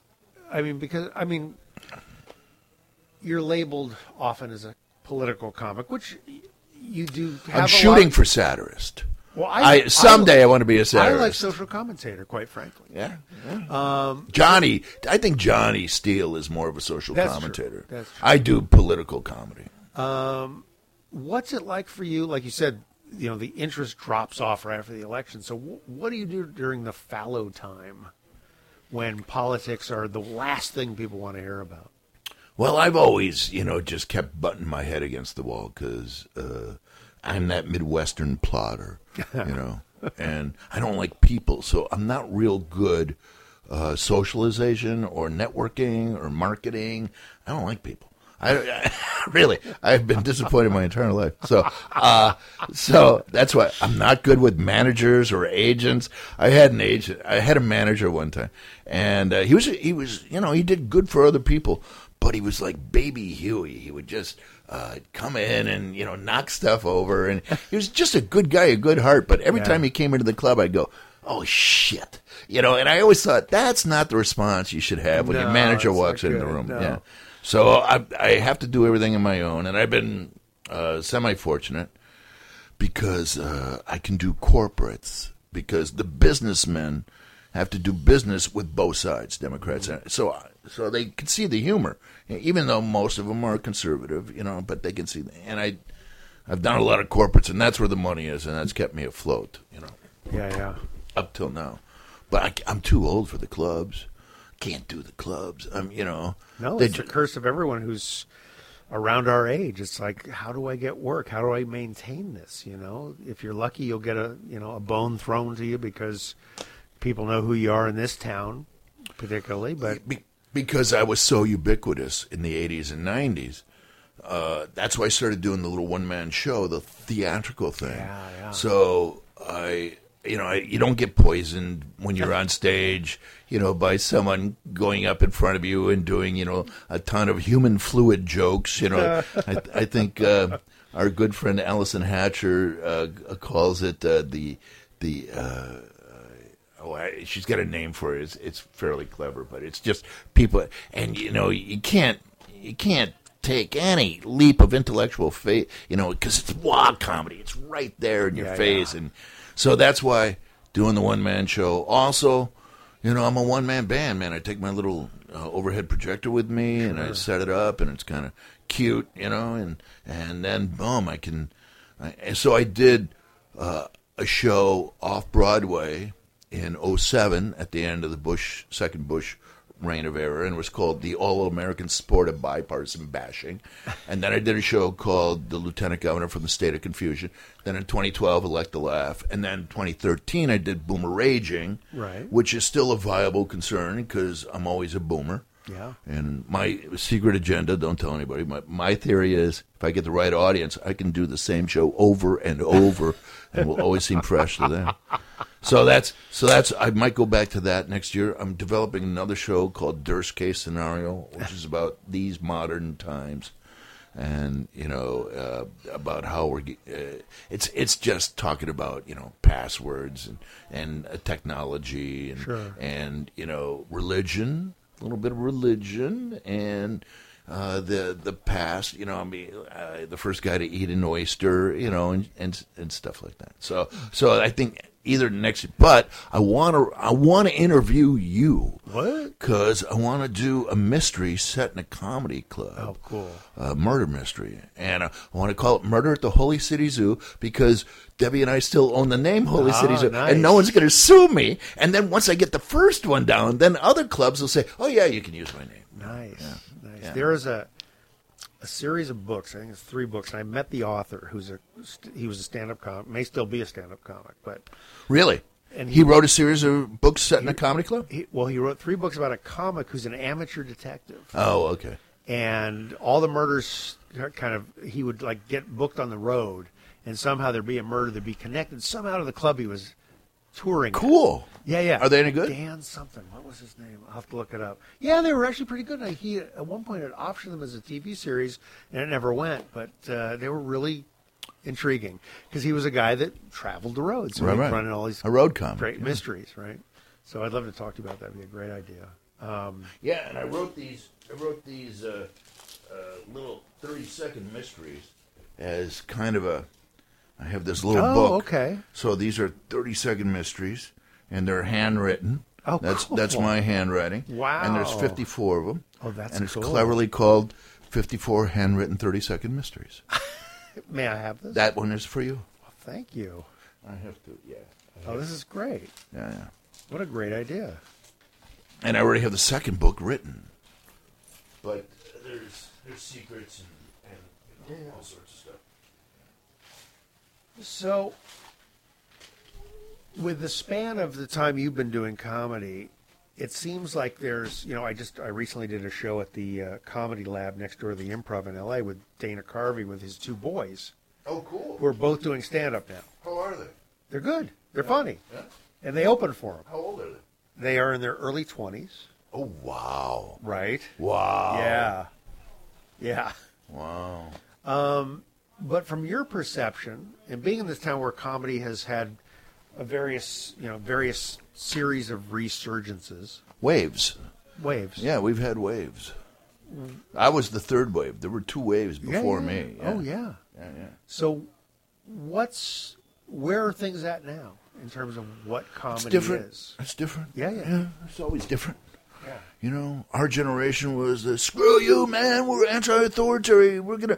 I mean, because, I mean, you're labeled often as a political comic, which you do have I'm shooting a lot. for satirist. Well, I, I someday I, like, I want to be a satirist. I like social commentator, quite frankly. Yeah. yeah. Um, Johnny, I think Johnny Steele is more of a social that's commentator. True. That's true. I do political comedy. Um, what's it like for you? Like you said, you know, the interest drops off right after the election. So w- what do you do during the fallow time when politics are the last thing people want to hear about? Well, I've always, you know, just kept butting my head against the wall because uh, I'm that Midwestern plodder, you know, and I don't like people, so I'm not real good uh, socialization or networking or marketing. I don't like people. I, I really, I've been disappointed my entire life. So, uh, so that's why I'm not good with managers or agents. I had an agent, I had a manager one time, and uh, he was, he was, you know, he did good for other people. but he was like Baby Huey. He would just uh, come in and, you know, knock stuff over. And he was just a good guy, a good heart. But every yeah. time he came into the club, I'd go, oh, shit. You know, and I always thought that's not the response you should have when no, your manager walks into the room. No. Yeah. So I, I have to do everything on my own. And I've been uh, semi-fortunate because uh, I can do corporates because the businessmen have to do business with both sides, Democrats. Mm-hmm. So so they can see the humor, even though most of them are conservative, you know, but they can see. The, and I, I've done a lot of corporates, and that's where the money is, and that's kept me afloat, you know. Yeah, yeah. Up till now. But I, I'm too old for the clubs. Can't do the clubs. I'm, you know. No, it's the curse of everyone who's around our age. It's like, how do I get work? How do I maintain this, you know? If you're lucky, you'll get a, you know, a bone thrown to you because people know who you are in this town, particularly, but Be- because I was so ubiquitous in the eighties and nineties, uh, that's why I started doing the little one-man show, the theatrical thing. Yeah, yeah. So I, you know, I, you don't get poisoned when you're on stage, you know, by someone going up in front of you and doing, you know, a ton of human fluid jokes. You know, I, I think uh, our good friend Allison Hatcher uh, calls it uh, the the. Uh, Oh, I, she's got a name for it. It's, it's fairly clever, but it's just people. And, you know, you can't you can't take any leap of intellectual faith, you know, because it's raw comedy. It's right there in your yeah, face. Yeah. And so that's why doing the one-man show. Also, you know, I'm a one-man band, man. I take my little uh, overhead projector with me, sure. and I set it up, and it's kind of cute, you know. And, and then, boom, I can. I, so I did uh, a show off-Broadway in oh seven at the end of the Bush, second Bush reign of error, and it was called The All-American Sport of Bipartisan Bashing. And then I did a show called The Lieutenant Governor from the State of Confusion. Then in twenty twelve, Elect the Laugh. And then in twenty thirteen, I did Boomer Raging, right. which is still a viable concern because I'm always a boomer. Yeah. And my secret agenda, don't tell anybody, my, my theory is if I get the right audience, I can do the same show over and over and will always seem fresh to them. So that's, so that's, I might go back to that next year. I'm developing another show called Durst Case Scenario, which is about these modern times and, you know, uh, about how we're, uh, it's, it's just talking about, you know, passwords and, and uh, technology and, sure. and, you know, religion, a little bit of religion and, uh, the, the past, you know, I mean, uh, the first guy to eat an oyster, you know, and, and, and stuff like that. So, so I think, either next, but I want to. I want to interview you. What? Because I want to do a mystery set in a comedy club. Oh, cool! A murder mystery, and I want to call it "Murder at the Holy City Zoo" because Debbie and I still own the name Holy oh, City Zoo, nice. And no one's going to sue me. And then once I get the first one down, then other clubs will say, "Oh yeah, you can use my name." Nice, yeah. nice. Yeah. There is a a series of books. I think it's three books, and I met the author, who's a he was a stand-up comic, may still be a stand-up comic, but really, and he, he wrote, wrote a series of books set he, in a comedy club. He, well, he wrote three books about a comic who's an amateur detective. Oh, okay. And all the murders, kind of, he would like get booked on the road, and somehow there'd be a murder, that'd be connected somehow to the club he was touring. Cool. At. Yeah, yeah. Are they any good? Dan something. What was his name? I'll have to look it up. Yeah, they were actually pretty good. He at one point had optioned them as a T V series, and it never went. But uh, they were really intriguing because he was a guy that traveled the roads, so right, right. running all these a road comic, great yeah. mysteries, right? So I'd love to talk to you about that. It'd be a great idea. Um, yeah, and I wrote these. I wrote these uh, uh, little thirty-second mysteries as kind of a. I have this little oh, book. Oh, okay. So these are thirty-second mysteries, and they're handwritten. Oh, that's cool. That's my handwriting. Wow. And there's fifty-four of them. Oh, that's cool. And it's cool. Cleverly called fifty-four Handwritten thirty-second Mysteries. May I have this? That one is for you. Well, thank you. I have to, yeah. Have oh, this to. Is great. Yeah, yeah. What a great idea. And I already have the second book written. But there's there's secrets and, and you know, yeah. all sorts of stuff. So, with the span of the time you've been doing comedy, it seems like there's, you know, I just, I recently did a show at the uh, Comedy Lab next door to the Improv in L A with Dana Carvey with his two boys. Oh, cool. Who are both doing stand-up now. How are they? They're good. They're yeah. funny. Yeah. And they open for them. How old are they? They are in their early twenties. Oh, wow. Right? Wow. Yeah. Yeah. Wow. Um, but from your perception, and being in this town where comedy has had a various, you know, various series of resurgences. Waves. Waves. Yeah, we've had waves. I was the third wave. There were two waves before yeah, yeah. me. Yeah. Oh, yeah. Yeah, yeah. So what's, where are things at now in terms of what comedy it's different. is? It's different. Yeah, yeah, yeah. It's always different. Yeah. You know, our generation was the screw you, man. We're anti-authoritarian. We're gonna,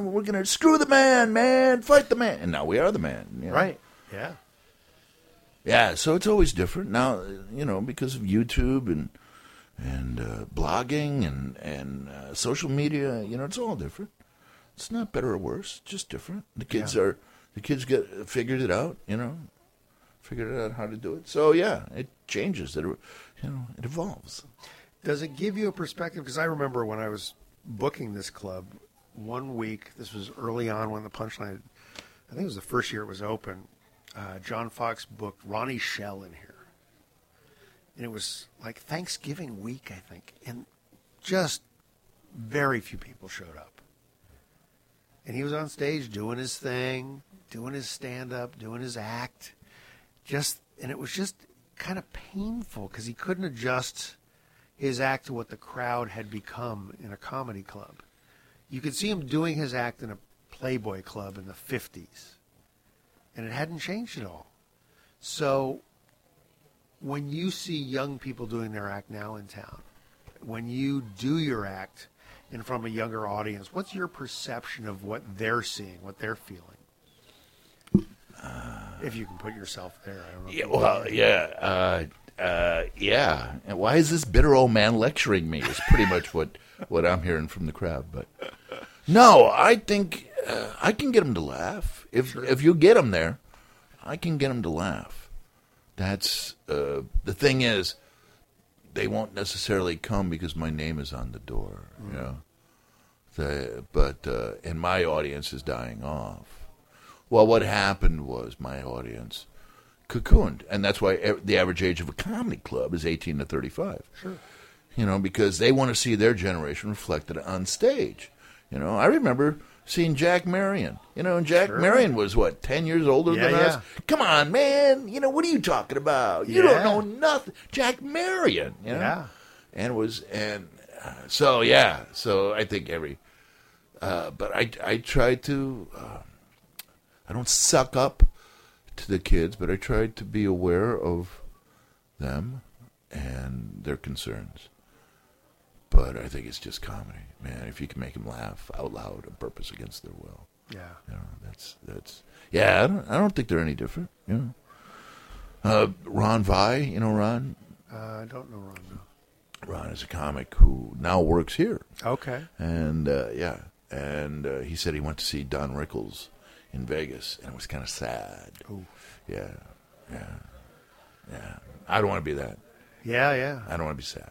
we're gonna screw the man, man. Fight the man. And now we are the man. You know? Right. Yeah. Yeah. So it's always different now. You know, because of YouTube and and uh, blogging and and uh, social media. You know, it's all different. It's not better or worse. It's just different. The kids yeah. are the kids get figured it out. You know, figured out how to do it. So yeah, it changes. It. You know, it evolves. Does it give you a perspective? Because I remember when I was booking this club, one week, this was early on when the Punchline, I think it was the first year it was open, uh, John Fox booked Ronnie Shell in here. And it was like Thanksgiving week, I think. And just very few people showed up. And he was on stage doing his thing, doing his stand-up, doing his act. Just, and it was just kind of painful because he couldn't adjust his act to what the crowd had become in a comedy club. You could see him doing his act in a Playboy club in the fifties, and it hadn't changed at all. So when you see young people doing their act now in town, when you do your act in front of a younger audience, what's your perception of what they're seeing, what they're feeling? Uh, if you can put yourself there, I don't know. Yeah, well, yeah, uh, uh, yeah. And why is this bitter old man lecturing me? Is pretty much what, what I'm hearing from the crowd. But no, I think uh, I can get them to laugh. If sure. if you get them there, I can get them to laugh. That's uh, the thing is, they won't necessarily come because my name is on the door. Mm. You know, the, but uh, and my audience is dying off. Well, what happened was my audience cocooned, and that's why the average age of a comedy club is eighteen to thirty-five. Sure. You know, because they want to see their generation reflected on stage. You know, I remember seeing Jack Marion. You know, and Jack sure. Marion was, what, ten years older yeah, than yeah. us? Come on, man. You know, what are you talking about? You yeah. don't know nothing. Jack Marion. You know? Yeah. And it was, and uh, so, yeah. So I think every, uh, but I, I tried to, uh, I don't suck up to the kids, but I tried to be aware of them and their concerns. But I think it's just comedy, man. If you can make them laugh out loud on purpose against their will, yeah, you know, that's that's yeah. I don't, I don't think they're any different, you know. Uh, Ron Vai, you know Ron? Uh, I don't know Ron. No. Ron is a comic who now works here. Okay. And uh, yeah, and uh, he said he went to see Don Rickles in Vegas, and it was kind of sad. Ooh. Yeah, yeah, yeah. I don't want to be that. Yeah, yeah. I don't want to be sad.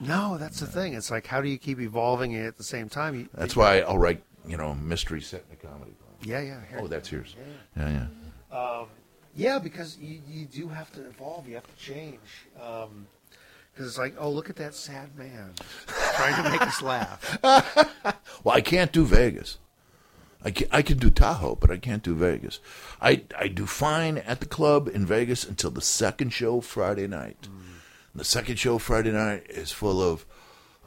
No, that's yeah. the thing. It's like, how do you keep evolving it at the same time? You, that's you, why I'll write, you know, mystery set in a comedy. Yeah, yeah. Here. Oh, that's yours. Yeah, yeah. Yeah, um, yeah because you, you do have to evolve. You have to change. Um, Because it's like, oh, look at that sad man trying to make us laugh. Well, I can't do Vegas. I can, I can do Tahoe, but I can't do Vegas. I, I do fine at the club in Vegas until the second show Friday night. Mm. The second show Friday night is full of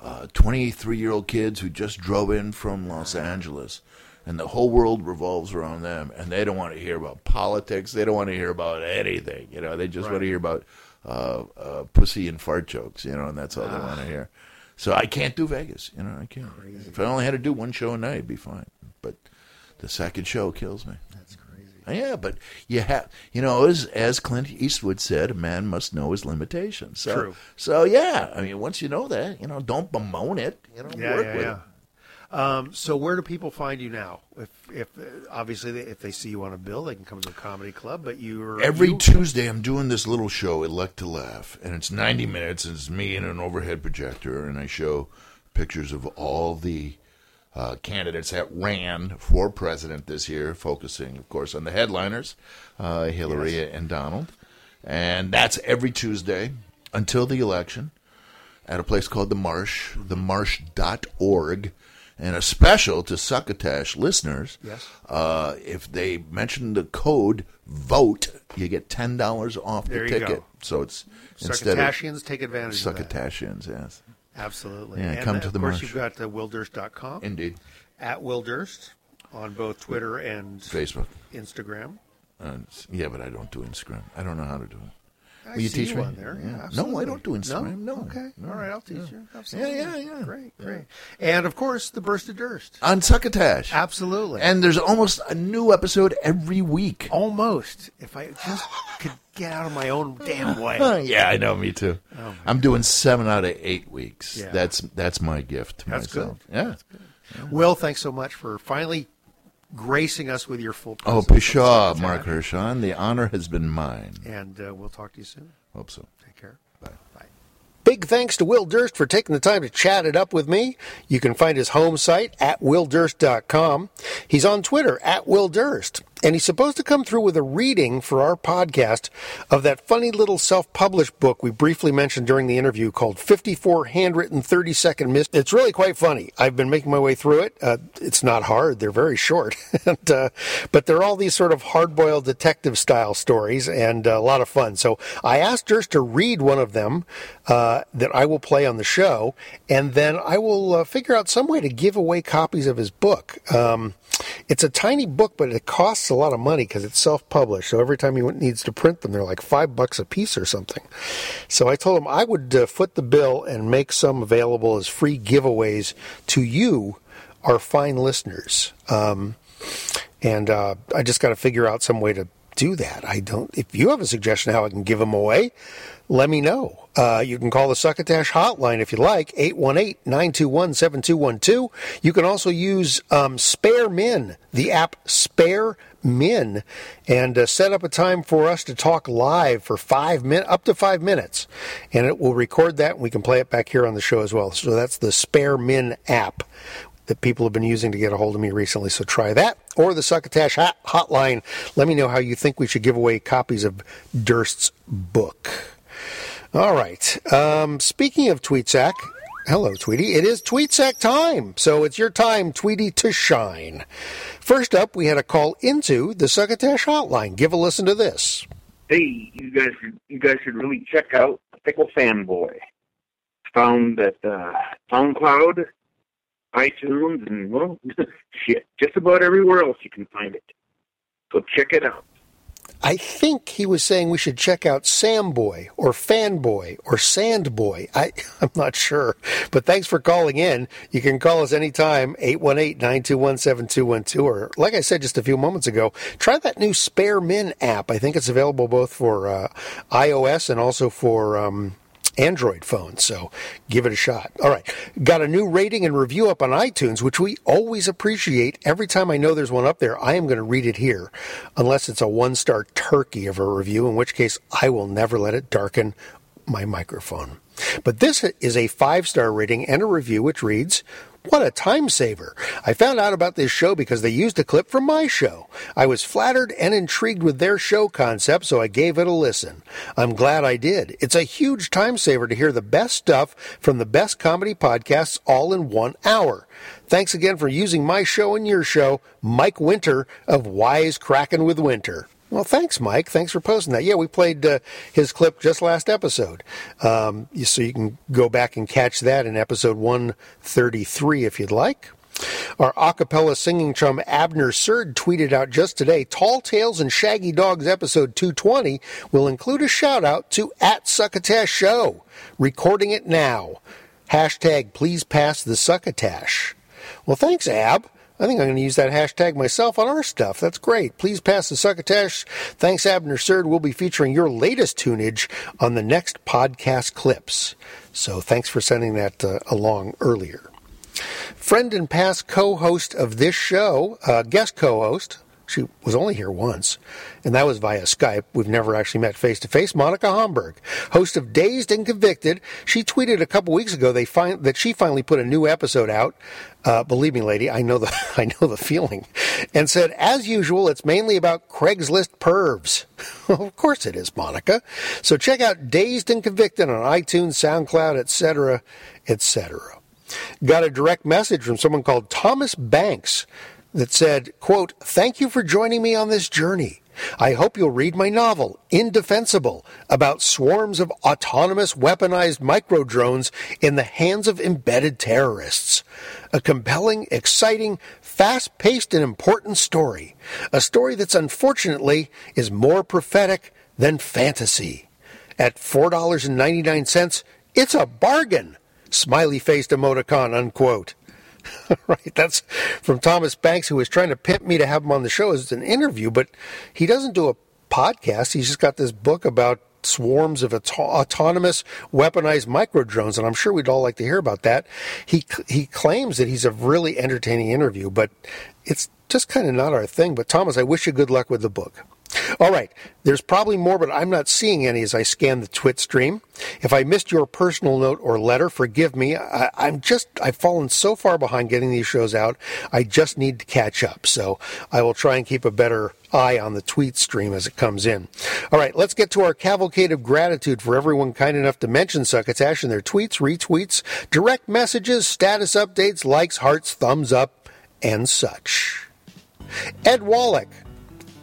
uh, twenty-three-year-old kids who just drove in from Los Angeles, and the whole world revolves around them, and they don't want to hear about politics. They don't want to hear about anything. You know, they just right. want to hear about uh, uh, pussy and fart jokes, you know, and that's all ah. they want to hear. So I can't do Vegas. You know, I can't. Crazy. If I only had to do one show a night, it'd be fine. But the second show kills me. That's crazy. Yeah, but you have, you know, as, as Clint Eastwood said, a man must know his limitations. So, true. So yeah, I mean, once you know that, you know, don't bemoan it. You know, yeah, work yeah, with yeah. it. Um, so where do people find you now? If, if obviously they, if they see you on a bill, they can come to a comedy club. But you're every you... Tuesday, I'm doing this little show, Elect to Laugh, and it's ninety minutes. And it's me and an overhead projector, and I show pictures of all the Uh, candidates that ran for president this year, focusing, of course, on the headliners, uh, Hillary yes. and Donald. And that's every Tuesday until the election. at a place called The Marsh, the marsh dot org, and a special to Succotash listeners. Yes. Uh, if they mention the code VOTE, you get ten dollars off there the ticket. Go. So it's instead Succotashians, take advantage of that. Succotashians, yes. Absolutely. Yeah, and come then, to the Marsh. Of course, Marsh. You've got uh, will durst dot com. Indeed. At Will Durst on both Twitter and Facebook. Instagram. Uh, yeah, but I don't do Instagram. I don't know how to do it. Will I you see teach you me? On there. Yeah. No, I don't do Instagram. No? no. Okay. No. All right, I'll teach yeah. you. Absolutely. Yeah, yeah, yeah. Great, yeah. great. And, of course, The Burst of Durst. On Succotash. Absolutely. And there's almost a new episode every week. Almost. If I just could get out of my own damn way. Yeah, I know. Me too. Oh I'm doing God. seven out of eight weeks. Yeah. That's that's my gift to that's myself. Good. Yeah. That's good. Yeah. Will, thanks so much for finally gracing us with your full presence. Oh, pshaw, Mark Hershaw. The honor has been mine. And uh, we'll talk to you soon. Hope so. Take care. Bye. Bye. Big thanks to Will Durst for taking the time to chat it up with me. You can find his home site at will durst dot com. He's on Twitter at Will Durst. And he's supposed to come through with a reading for our podcast of that funny little self-published book we briefly mentioned during the interview called fifty-four Handwritten thirty-second Mysteries. It's really quite funny. I've been making my way through it. Uh, it's not hard. They're very short. and, uh, but they're all these sort of hard-boiled detective-style stories and uh, a lot of fun. So I asked Durst to read one of them uh, that I will play on the show, and then I will uh, figure out some way to give away copies of his book. Um, it's a tiny book, but it costs a lot of money because it's self-published, so every time he needs to print them, they're like five bucks a piece or something. So I told him I would uh, foot the bill and make some available as free giveaways to you, our fine listeners. Um, and uh, I just got to figure out some way to do that. I don't. If you have a suggestion how I can give them away, let me know. Uh, you can call the Succotash hotline if you like, eight one eight, nine two one, seven two one two. You can also use um, Spare Min, the app Spare Min, and uh, set up a time for us to talk live for five min- up to five minutes. And it will record that, and we can play it back here on the show as well. So that's the Spare Min app that people have been using to get a hold of me recently. So try that. Or the Succotash hot- hotline. Let me know how you think we should give away copies of Durst's book. All right. Um, speaking of TweetSack, hello, Tweety. It is TweetSack time. So it's your time, Tweety, to shine. First up, we had a call into the Succotash hotline. Give a listen to this. Hey, you guys, you guys should really check out Pickle Fanboy. Found at uh, SoundCloud, iTunes, and, well, shit, just about everywhere else you can find it. So check it out. I think he was saying we should check out Samboy or Fanboy or Sandboy. I, I'm not sure, but thanks for calling in. You can call us anytime, eight one eight, nine two one, seven two one two, or like I said just a few moments ago, try that new Spare Min app. I think it's available both for uh, iOS and also for um, Android phones, so give it a shot. All right, got a new rating and review up on iTunes, which we always appreciate. Every time I know there's one up there, I am going to read it here, unless it's a one-star turkey of a review, in which case I will never let it darken my microphone. But this is a five-star rating and a review, which reads, "What a time saver. I found out about this show because they used a clip from my show. I was flattered and intrigued with their show concept, so I gave it a listen. I'm glad I did. It's a huge time saver to hear the best stuff from the best comedy podcasts all in one hour. Thanks again for using my show and your show, Mike Winter of Wise Crackin' with Winter." Well, thanks, Mike. Thanks for posting that. Yeah, we played uh, his clip just last episode. Um, so you can go back and catch that in episode one thirty-three if you'd like. Our a cappella singing chum Abner Surd tweeted out just today, "Tall Tales and Shaggy Dogs episode two twenty will include a shout-out to at Succotash Show. Recording it now. Hashtag please pass the Succotash." Well, thanks, Ab. I think I'm going to use that hashtag myself on our stuff. That's great. Please pass the Succotash. Thanks, Abner Surd. We'll be featuring your latest tunage on the next podcast clips. So thanks for sending that uh, along earlier. Friend and past co-host of this show, uh, guest co-host, she was only here once, and that was via Skype. We've never actually met face-to-face. Monica Homburg, host of Dazed and Convicted, she tweeted a couple weeks ago they find, that she finally put a new episode out. Uh, believe me, lady, I know the I know the feeling. and said, as usual, it's mainly about Craigslist pervs. Well, of course it is, Monica. So check out Dazed and Convicted on iTunes, SoundCloud, et cetera, et cetera. Got a direct message from someone called Thomas Banks that said, quote, thank you for joining me on this journey. I hope you'll read my novel, Indefensible, about swarms of autonomous weaponized micro-drones in the hands of embedded terrorists. A compelling, exciting, fast-paced, and important story. A story that's unfortunately is more prophetic than fantasy. At four dollars and ninety-nine cents, it's a bargain. Smiley-faced emoticon, unquote. Right, that's from Thomas Banks, who was trying to pimp me to have him on the show as an interview, but he doesn't do a podcast. He's just got this book about swarms of auto- autonomous weaponized micro-drones, and I'm sure we'd all like to hear about that. He he claims that he's a really entertaining interview, but it's just kind of not our thing. But Thomas, I wish you good luck with the book. All right, there's probably more, but I'm not seeing any as I scan the Twit stream. If I missed your personal note or letter, forgive me. I, I'm just, I've fallen so far behind getting these shows out, I just need to catch up. So I will try and keep a better eye on the tweet stream as it comes in. All right, let's get to our cavalcade of gratitude for everyone kind enough to mention Succotash in their tweets, retweets, direct messages, status updates, likes, hearts, thumbs up, and such. Ed Wallach.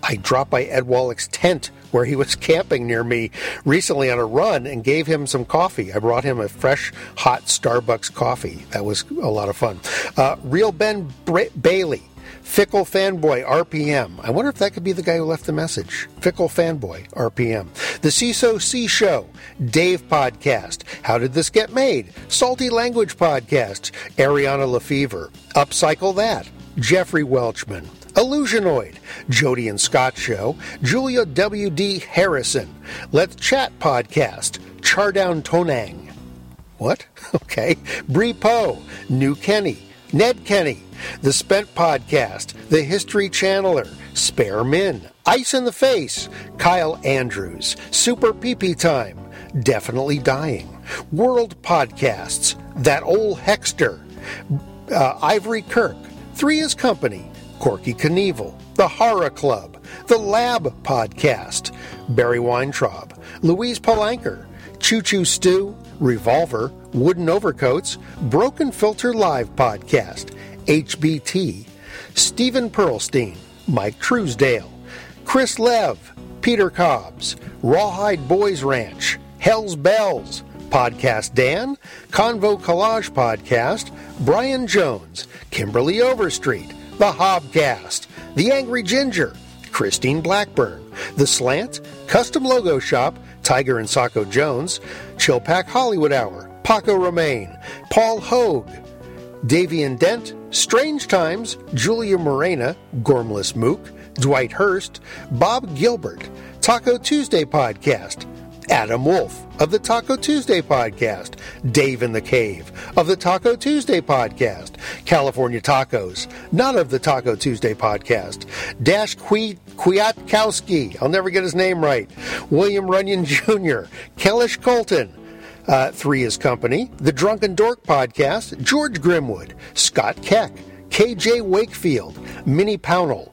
I dropped by Ed Wallach's tent where he was camping near me recently on a run and gave him some coffee. I brought him a fresh, hot Starbucks coffee. That was a lot of fun. Uh, Real Ben Bra- Bailey, Fickle Fanboy R P M. I wonder if that could be the guy who left the message. Fickle Fanboy R P M. The C I S O C Show, Dave Podcast, How Did This Get Made? Salty Language Podcast, Ariana Lefevre, Upcycle That, Jeffrey Welchman, Illusionoid, Jody and Scott Show, Julia W D. Harrison, Let's Chat Podcast, Chardown Tonang. What? Okay. Bree Poe, New Kenny, Ned Kenny, The Spent Podcast, The History Channeler, Spare Min, Ice in the Face, Kyle Andrews, Super Pee-Pee Time, Definitely Dying, World Podcasts, That Ol' Hexter, uh, Ivory Kirk, Three is Company, Corky Knievel, The Horror Club, The Lab Podcast, Barry Weintraub, Louise Palanker, Choo Choo Stew, Revolver, Wooden Overcoats, Broken Filter Live Podcast, H B T, Stephen Pearlstein, Mike Truesdale, Chris Lev, Peter Cobbs, Rawhide Boys Ranch, Hell's Bells, Podcast Dan, Convo Collage Podcast, Brian Jones, Kimberly Overstreet, The Hobcast, The Angry Ginger, Christine Blackburn, The Slant, Custom Logo Shop, Tiger and Socko Jones, Chill Pack Hollywood Hour, Paco Romaine, Paul Hogue, Davy and Dent, Strange Times, Julia Morena, Gormless Mook, Dwight Hurst, Bob Gilbert, Taco Tuesday Podcast, Adam Wolf of the Taco Tuesday Podcast, Dave in the Cave of the Taco Tuesday Podcast, California Tacos, not of the Taco Tuesday Podcast, Dash Kwiatkowski, I'll never get his name right, William Runyon Junior, Kellish Colton, uh, Three is Company, The Drunken Dork Podcast, George Grimwood, Scott Keck, K J Wakefield, Minnie Pownell,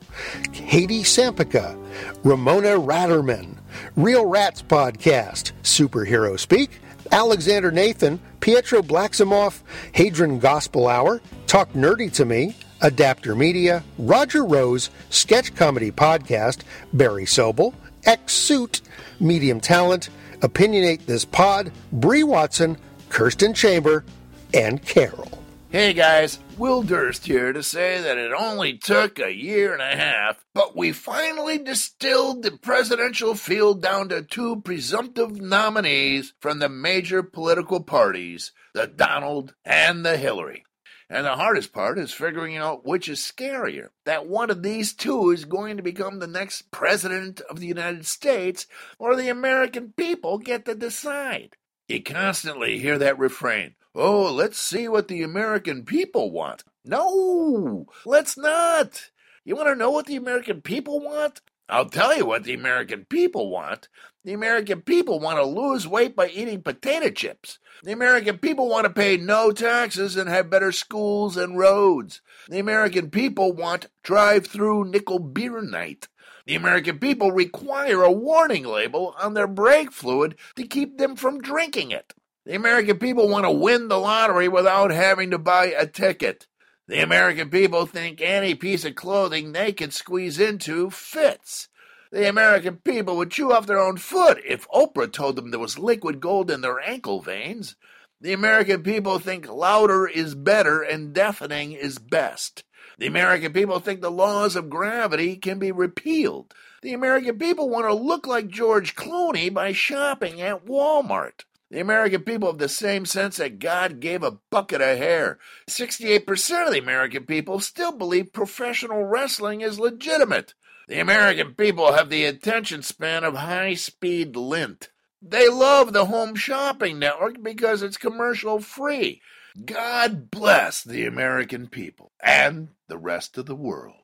Haiti Sampica, Ramona Ratterman, Real Rats Podcast, Superhero Speak, Alexander Nathan, Pietro Blaxamoff, Hadron Gospel Hour, Talk Nerdy to Me, Adapter Media, Roger Rose, Sketch Comedy Podcast, Barry Sobel, X-Suit, Medium Talent, Opinionate This Pod, Bree Watson, Kirsten Chamber, and Carol. Hey guys, Will Durst here to say that it only took a year and a half, but we finally distilled the presidential field down to two presumptive nominees from the major political parties, the Donald and the Hillary. And the hardest part is figuring out which is scarier, that one of these two is going to become the next president of the United States, or the American people get to decide. You constantly hear that refrain, oh, let's see what the American people want. No, let's not. You want to know what the American people want? I'll tell you what the American people want. The American people want to lose weight by eating potato chips. The American people want to pay no taxes and have better schools and roads. The American people want drive-through nickel beer night. The American people require a warning label on their brake fluid to keep them from drinking it. The American people want to win the lottery without having to buy a ticket. The American people think any piece of clothing they can squeeze into fits. The American people would chew off their own foot if Oprah told them there was liquid gold in their ankle veins. The American people think louder is better and deafening is best. The American people think the laws of gravity can be repealed. The American people want to look like George Clooney by shopping at Walmart. The American people have the same sense that God gave a bucket of hair. sixty-eight percent of the American people still believe professional wrestling is legitimate. The American people have the attention span of high-speed lint. They love the Home Shopping Network because it's commercial-free. God bless the American people and the rest of the world.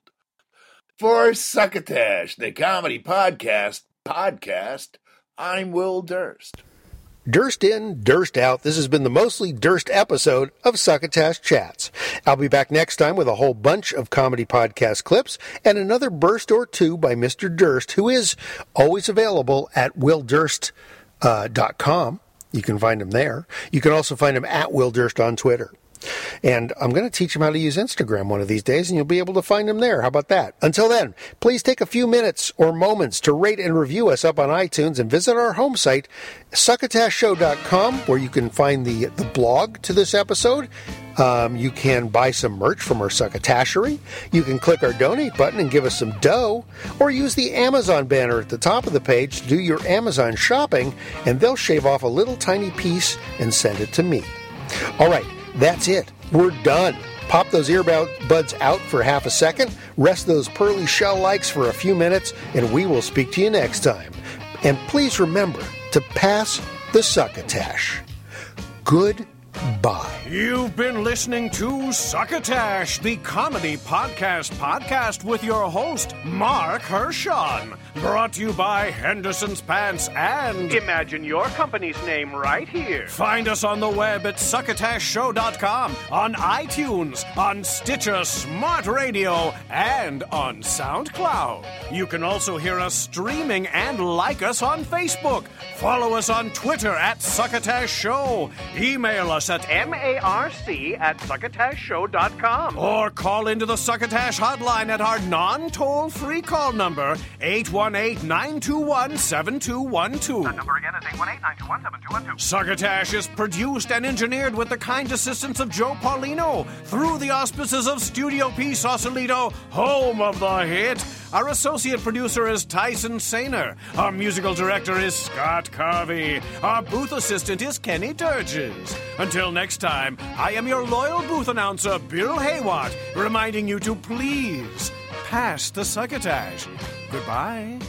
For Succotash, the comedy podcast, podcast, I'm Will Durst. Durst in, Durst out. This has been the mostly Durst episode of Succotash Chats. I'll be back next time with a whole bunch of comedy podcast clips and another burst or two by Mister Durst, who is always available at will durst dot com. You can find him there. You can also find him at Will Durst on Twitter. And I'm going to teach him how to use Instagram one of these days, and you'll be able to find him there. How about that? Until then, please take a few minutes or moments to rate and review us up on iTunes and visit our home site, succotash show dot com, where you can find the, the blog to this episode. Um, you can buy some merch from our succotashery. You can click our donate button and give us some dough, or use the Amazon banner at the top of the page to do your Amazon shopping, and they'll shave off a little tiny piece and send it to me. All right. That's it. We're done. Pop those earbuds out for half a second, rest those pearly shell likes for a few minutes, and we will speak to you next time. And please remember to pass the succotash. Goodbye. You've been listening to Succotash, the comedy podcast podcast with your host, Mark Hershaw. Brought to you by Henderson's Pants and... Imagine your company's name right here. Find us on the web at succotash show dot com, on iTunes, on Stitcher Smart Radio, and on SoundCloud. You can also hear us streaming and like us on Facebook. Follow us on Twitter at Succotash Show. Email us at marc at succotash show dot com. Or call into the Succotash hotline at our non-toll-free call number, eight one eight, nine two one, seven two one two. That number again is eight one eight, nine two one, seven two one two. Succotash is produced and engineered with the kind assistance of Joe Paulino through the auspices of Studio P Sausalito, home of the hit. Our associate producer is Tyson Sainer. Our musical director is Scott Carvey. Our booth assistant is Kenny Durges. Until next time, I am your loyal booth announcer, Bill Haywatt, reminding you to please pass the succotash. Goodbye.